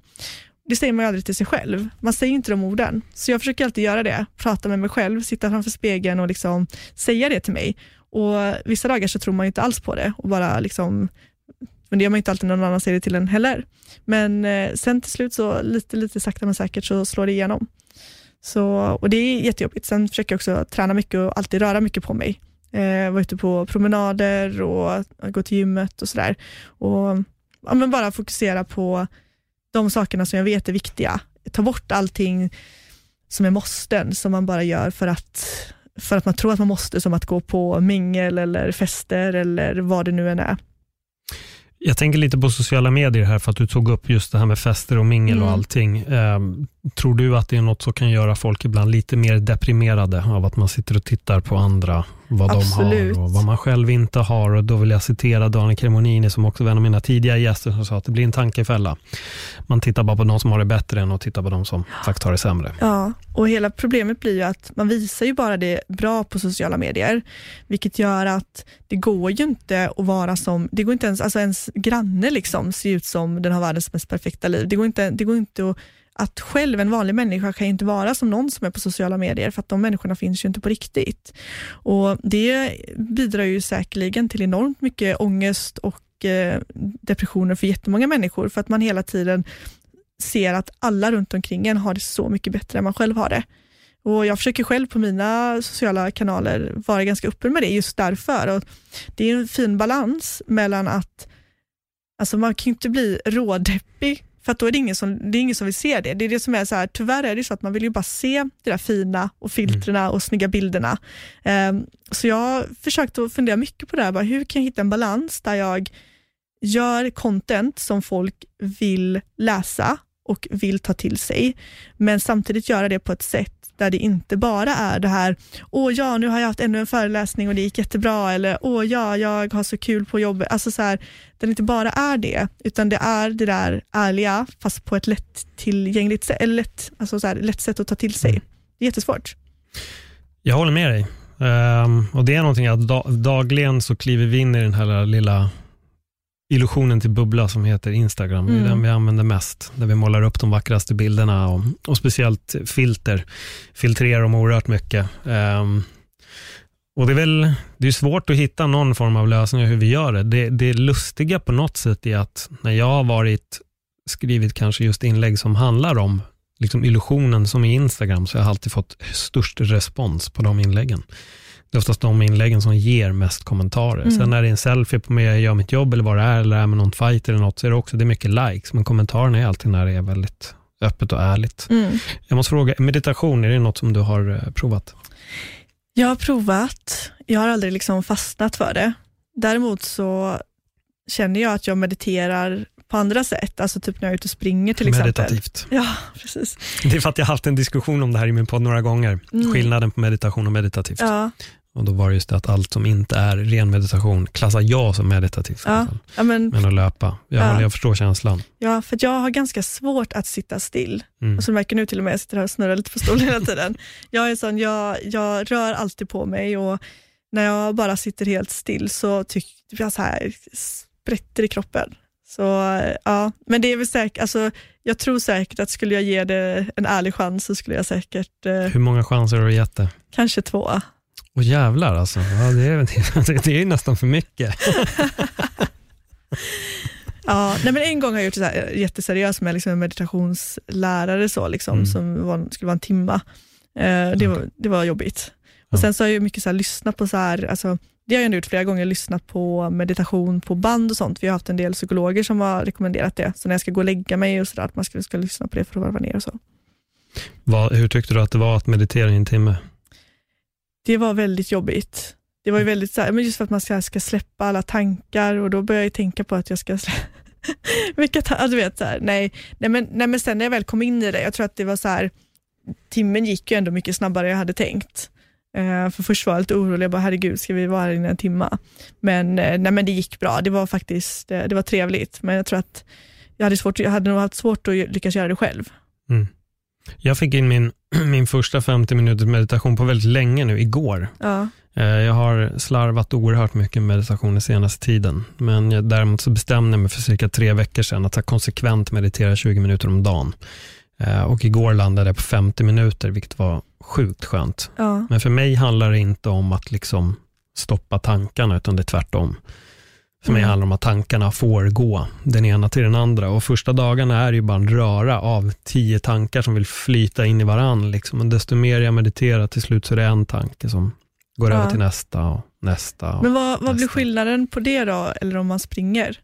Det säger man ju aldrig till sig själv. Man säger inte de orden. Så jag försöker alltid göra det. Prata med mig själv, sitta framför spegeln och liksom säga det till mig. Och vissa dagar så tror man ju inte alls på det och bara liksom, men det gör man inte alltid när någon annan säger det till en heller. Men sen till slut så lite sakta men säkert så slår det igenom. Så, och det är jättejobbigt. Sen försöker jag också träna mycket och alltid röra mycket på mig. Vara ute på promenader och gå till gymmet och sådär. Och men bara fokusera på de sakerna som jag vet är viktiga. Ta bort allting som är måsten, som man bara gör för att man tror att man måste, som att gå på mingel eller fester eller vad det nu än är. Jag tänker lite på sociala medier här, för att du tog upp just det här med fester och mingel och allting. Tror du att det är något som kan göra folk ibland lite mer deprimerade av att man sitter och tittar på andra, vad de har och vad man själv inte har? Och då vill jag citera Daniel Cremonini, som också var en av mina tidiga gäster, som sa att det blir en tankefälla. Man tittar bara på de som har det bättre än att titta på de som faktiskt har det sämre. Ja, och hela problemet blir ju att man visar ju bara det bra på sociala medier, vilket gör att det går ju inte att vara som, det går inte ens, alltså ens granne liksom ser ut som den har världens mest perfekta liv. Det går inte att själv en vanlig människa kan inte vara som någon som är på sociala medier, för att de människorna finns ju inte på riktigt. Och det bidrar ju säkerligen till enormt mycket ångest och depressioner för jättemånga människor, för att man hela tiden ser att alla runt omkring en har det så mycket bättre än man själv har det. Och jag försöker själv på mina sociala kanaler vara ganska öppen med det just därför. Och det är en fin balans mellan att, alltså man kan ju inte bli rådeppig, för att då är det är ingen som vill se det. Det är det som är så här, tyvärr är det så att man vill ju bara se de där fina och filtrerna och snygga bilderna. Så jag försökte att fundera mycket på det här, bara, hur kan jag hitta en balans där jag gör content som folk vill läsa och vill ta till sig. Men samtidigt göra det på ett sätt där det inte bara är det här, åh ja, nu har jag haft ännu en föreläsning och det gick jättebra, eller åh ja, jag har så kul på jobbet. Alltså så här, det inte bara är det, utan det är det där ärliga, fast på ett lättillgängligt sätt, eller lätt, alltså så här, lätt sätt att ta till sig. Det är jättesvårt. Jag håller med dig. Och det är någonting att dagligen så kliver vi in i den här lilla illusionen till bubbla som heter Instagram. Det är den vi använder mest. Där vi målar upp de vackraste bilderna och speciellt filtrerar dem oerhört mycket. Och det är svårt att hitta någon form av lösning hur vi gör det. Det lustiga på något sätt är att när jag har skrivit kanske just inlägg som handlar om liksom illusionen som i Instagram, så jag har alltid fått störst respons på de inläggen. Det är oftast de inläggen som ger mest kommentarer. Sen när det är en selfie på mig, jag gör mitt jobb eller vad det är, eller är med någon fight eller något, så är det också, det är mycket likes, men kommentarerna är alltid när det är väldigt öppet och ärligt. Jag måste fråga, meditation, är det något som du har provat? Jag har provat. Jag har aldrig liksom fastnat för det. Däremot så känner jag att jag mediterar på andra sätt, alltså typ när jag är ute och springer till exempel. Meditativt. Ja, precis. Det är för att jag har haft en diskussion om det här i min podd några gånger. Skillnaden på meditation och meditativt. Ja. Och då var det just det att allt som inte är ren meditation klassar jag som meditativt. Ja. Ja, men att löpa. Jag förstår känslan. Ja, för att jag har ganska svårt att sitta still. Och så märker nu till och med att jag sitter här och snurrar lite på stolen hela tiden. Jag är sån, jag rör alltid på mig, och när jag bara sitter helt still så tycker jag så här, sprätter i kroppen. Så ja, men det är väl säkert, alltså, jag tror säkert att skulle jag ge det en ärlig chans så skulle jag säkert... Hur många chanser har du gett det? Kanske 2. Åh jävlar alltså, ja, det är ju nästan för mycket. Ja, nej, men en gång har jag gjort det så här jätteseriöst med liksom en meditationslärare så, liksom, som skulle vara en timma. Det var jobbigt. Och sen så har jag mycket så här, lyssnat på så här... Alltså, det har jag gjort flera gånger, lyssnat på meditation på band och sånt. Vi har haft en del psykologer som har rekommenderat det. Så när jag ska gå och lägga mig och sådär, att man ska lyssna på det för att varva ner och så. Hur tyckte du att det var att meditera i en timme? Det var väldigt jobbigt. Det var ju väldigt så här, men just för att man ska släppa alla tankar, och då börjar jag tänka på att jag ska du vet så här, nej men sen när jag väl kom in i det, jag tror att det var så här, timmen gick ju ändå mycket snabbare än jag hade tänkt. För först var jag lite orolig, jag bara herregud, ska vi vara här inne en timma, men nej, men det gick bra, det var faktiskt det var trevligt, men jag tror att jag hade nog haft svårt att lyckas göra det själv. Jag fick in min första 50 minuters meditation på väldigt länge nu igår. Jag har slarvat oerhört mycket meditation i senaste tiden, men däremot så bestämde jag mig för cirka 3 veckor sedan att jag konsekvent mediterar 20 minuter om dagen. Och igår landade jag på 50 minuter, vilket var sjukt skönt. Ja. Men för mig handlar det inte om att liksom stoppa tankarna, utan det är tvärtom. För mig handlar det om att tankarna får gå, den ena till den andra. Och första dagarna är ju bara en röra av 10 tankar som vill flyta in i varann. Liksom. Men desto mer jag mediterar, till slut så är det en tanke som går över till nästa och nästa. Och men vad blir skillnaden på det då? Eller om man springer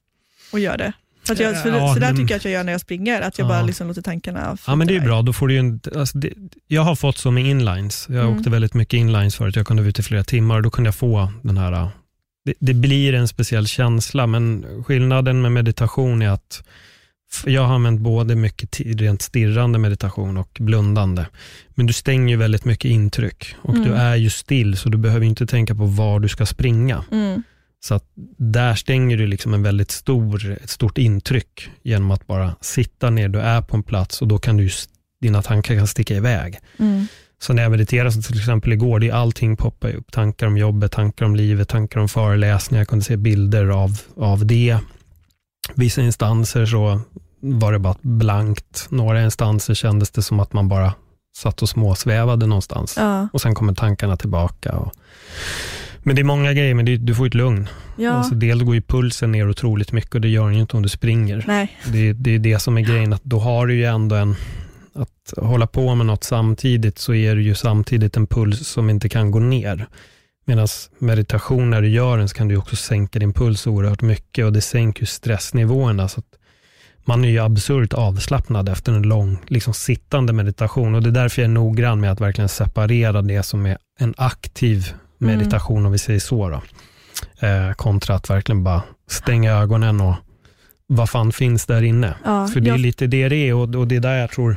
och gör det? Så där tycker jag att jag gör när jag springer, att jag bara liksom låter tankarna... Ja, men det är ju bra, då får du ju en, alltså det, jag har fått så med inlines, jag åkte väldigt mycket inlines förut, jag kunde vara ute i flera timmar och då kunde jag få den här, det blir en speciell känsla, men skillnaden med meditation är att jag har använt både mycket rent stirrande meditation och blundande, men du stänger ju väldigt mycket intryck och du är ju still, så du behöver inte tänka på var du ska springa. Så att där stänger du liksom en väldigt ett stort intryck genom att bara sitta ner, du är på en plats och då kan dina tankar kan sticka iväg. Så när jag mediterar, så till exempel igår, det är allting poppar upp, tankar om jobbet, tankar om livet, tankar om föreläsningar, jag kunde se bilder av det. Vissa instanser så var det bara blankt, några instanser kändes det som att man bara satt och småsvävade någonstans och sen kommer tankarna tillbaka och... Men det är många grejer, men du får ett lugn. Ja. Alltså, dels går ju pulsen ner otroligt mycket och det gör ju inte om du springer. Nej. Det är det som är grejen, att då har du ju ändå att hålla på med något samtidigt, så är det ju samtidigt en puls som inte kan gå ner. Medan meditation, när du gör den, så kan du också sänka din puls oerhört mycket och det sänker ju stressnivåerna, så att man är ju absurt avslappnad efter en lång liksom, sittande meditation, och det är därför jag är noggrann med att verkligen separera det som är en aktiv meditation, om vi säger så då, kontra att verkligen bara stänga ögonen och vad fan finns där inne? Ja, för det är lite det är och det är där jag tror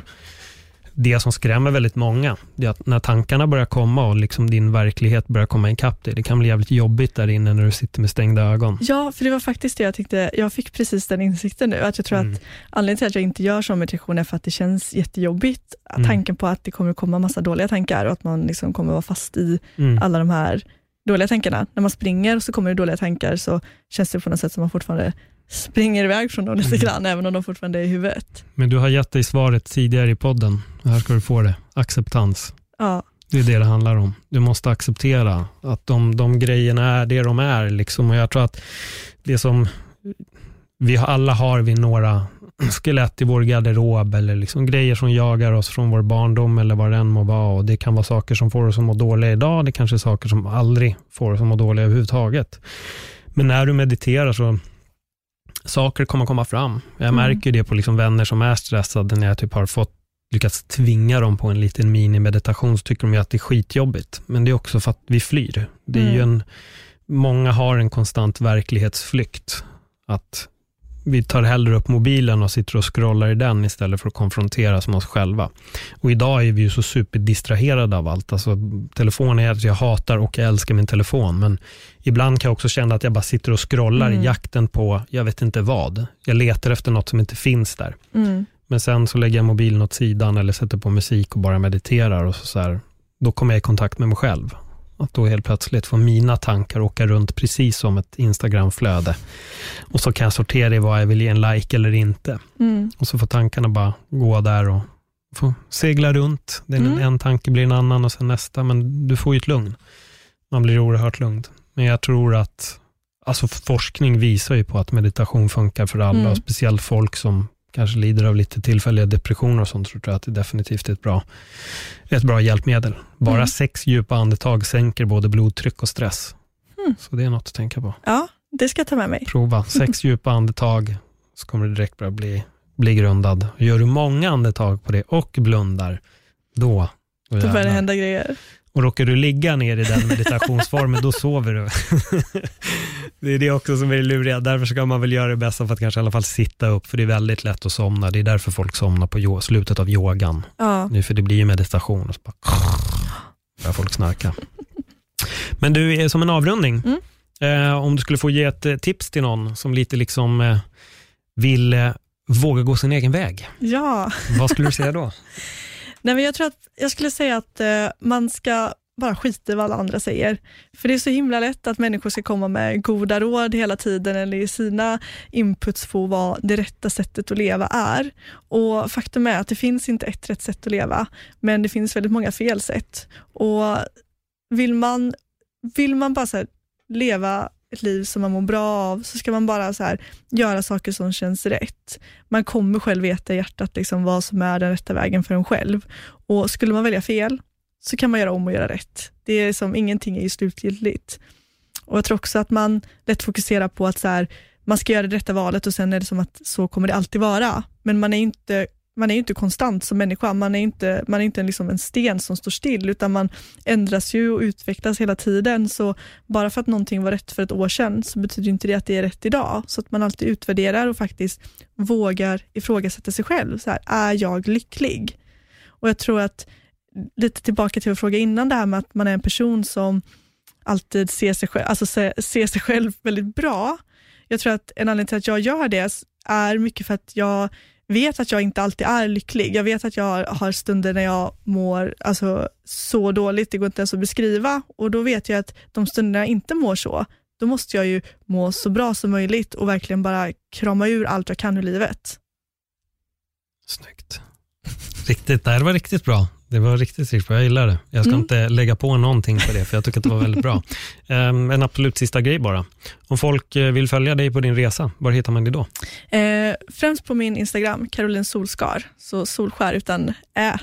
det som skrämmer väldigt många, det är att när tankarna börjar komma och liksom din verklighet börjar komma ikapp dig, det kan bli jävligt jobbigt där inne när du sitter med stängda ögon. Ja, för det var faktiskt det jag tyckte, jag fick precis den insikten nu, att jag tror att anledningen till att jag inte gör sån meditation är för att det känns jättejobbigt, tanken på att det kommer komma massa dåliga tankar och att man liksom kommer vara fast i alla de här dåliga tankarna. När man springer och så kommer det dåliga tankar, så känns det på något sätt som man fortfarande springer iväg från dem lite grann, även om de fortfarande är i huvudet. Men du har gett dig svaret tidigare i podden. Här ska du få det. Acceptans. Ja. Det är det det handlar om. Du måste acceptera att de grejerna är det de är. Liksom. Och jag tror att det som vi alla har, vi några skelett i vår garderob eller liksom grejer som jagar oss från vår barndom eller vad det än må vara. Och det kan vara saker som får oss att må dåliga idag. Det kanske är saker som aldrig får oss att må dåliga överhuvudtaget. Men när du mediterar så saker kommer komma fram. Jag märker det på liksom vänner som är stressade, när jag typ har lyckats tvinga dem på en liten mini-meditation, så tycker de ju att det är skitjobbigt. Men det är också för att vi flyr. Det är ju många har en konstant verklighetsflykt. Att vi tar hellre upp mobilen och sitter och scrollar i den istället för att konfronteras med oss själva. Och idag är vi ju så superdistraherade av allt. Alltså, telefonen är att jag hatar och jag älskar min telefon. Men ibland kan jag också känna att jag bara sitter och scrollar i jakten på, jag vet inte vad. Jag letar efter något som inte finns där. Mm. Men sen så lägger jag mobilen åt sidan eller sätter på musik och bara mediterar. Och så här, då kommer jag i kontakt med mig själv. Att då helt plötsligt får mina tankar åka runt precis som ett Instagram-flöde. Och så kan jag sortera i vad jag vill ge en like eller inte. Mm. Och så får tankarna bara gå där och få segla runt. Det är en tanke blir en annan och sen nästa. Men du får ju ett lugn. Man blir oerhört lugn. Men jag tror att alltså forskning visar ju på att meditation funkar för alla. Och speciellt folk som kanske lider av lite tillfälliga depressioner och sånt, tror jag att det är definitivt ett bra hjälpmedel. Bara 6 djupa andetag sänker både blodtryck och stress. Så det är något att tänka på. Ja, det ska jag ta med mig. Prova 6 djupa andetag, så kommer du direkt börja bli grundad. Gör du många andetag på det och blundar, då börjar det hända grejer. Och råkar du ligga ner i den meditationsformen, då sover du. Det är det också som är luriga. Därför ska man väl göra det bästa för att kanske i alla fall sitta upp. För det är väldigt lätt att somna. Det är därför folk somnar på slutet av yogan. Ja. För det blir ju meditation. Och så bara folk snarka. Men du, som en avrundning. Om du skulle få ge ett tips till någon som lite liksom vill våga gå sin egen väg. Ja. Vad skulle du säga då? Nej, men jag tror att jag skulle säga att man ska bara skita i vad alla andra säger. För det är så himla lätt att människor ska komma med goda råd hela tiden, eller i sina inputs på vad det rätta sättet att leva är. Och faktum är att det finns inte ett rätt sätt att leva, men det finns väldigt många fel sätt. Och vill man bara så här leva ett liv som man mår bra av, så ska man bara så här göra saker som känns rätt. Man kommer själv veta i hjärtat liksom vad som är den rätta vägen för en själv. Och skulle man välja fel, så kan man göra om och göra rätt. Det är som, ingenting är ju slutgiltigt. Och jag tror också att man lätt fokuserar på att så här, man ska göra det rätta valet, och sen är det som att så kommer det alltid vara. Men man är ju inte konstant som människa. Man är inte liksom en sten som står still, utan man ändras ju och utvecklas hela tiden. Så bara för att någonting var rätt för ett år sedan, så betyder inte det att det är rätt idag. Så att man alltid utvärderar och faktiskt vågar ifrågasätta sig själv. Så här, är jag lycklig? Och jag tror att lite tillbaka till att fråga innan, det här med att man är en person som alltid ser sig själv väldigt bra. Jag tror att en anledning till att jag gör det är mycket för att jag vet att jag inte alltid är lycklig. Jag vet att jag har stunder när jag mår alltså så dåligt, det går inte ens att beskriva. Och då vet jag att de stunder jag inte mår så, då måste jag ju må så bra som möjligt och verkligen bara krama ur allt jag kan ur livet. Snyggt. Riktigt, det här var riktigt bra. Det var riktigt bra, jag gillar det. Jag ska inte lägga på någonting på det, för jag tycker att det var väldigt bra. En absolut sista grej bara. Om folk vill följa dig på din resa, var hittar man dig då? Främst på min Instagram, Carolin Solskär. Så Solskär utan ä.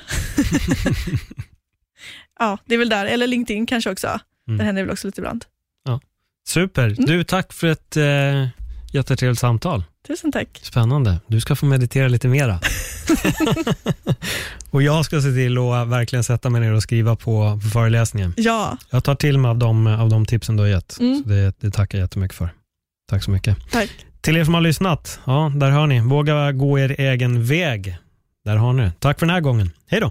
Ja, det är väl där. Eller LinkedIn kanske också. Det händer väl också lite ibland. Ja. Super. Du, tack för ett jättetrevligt samtal. Tusen tack. Spännande. Du ska få meditera lite mera. Och jag ska se till att verkligen sätta mig ner och skriva på föreläsningen. Ja. Jag tar till mig av de tipsen du har gett. Så det tackar jag jättemycket för. Tack så mycket. Tack. Till er som har lyssnat, ja, där hör ni. Våga gå er egen väg. Där har ni. Tack för den här gången. Hej då!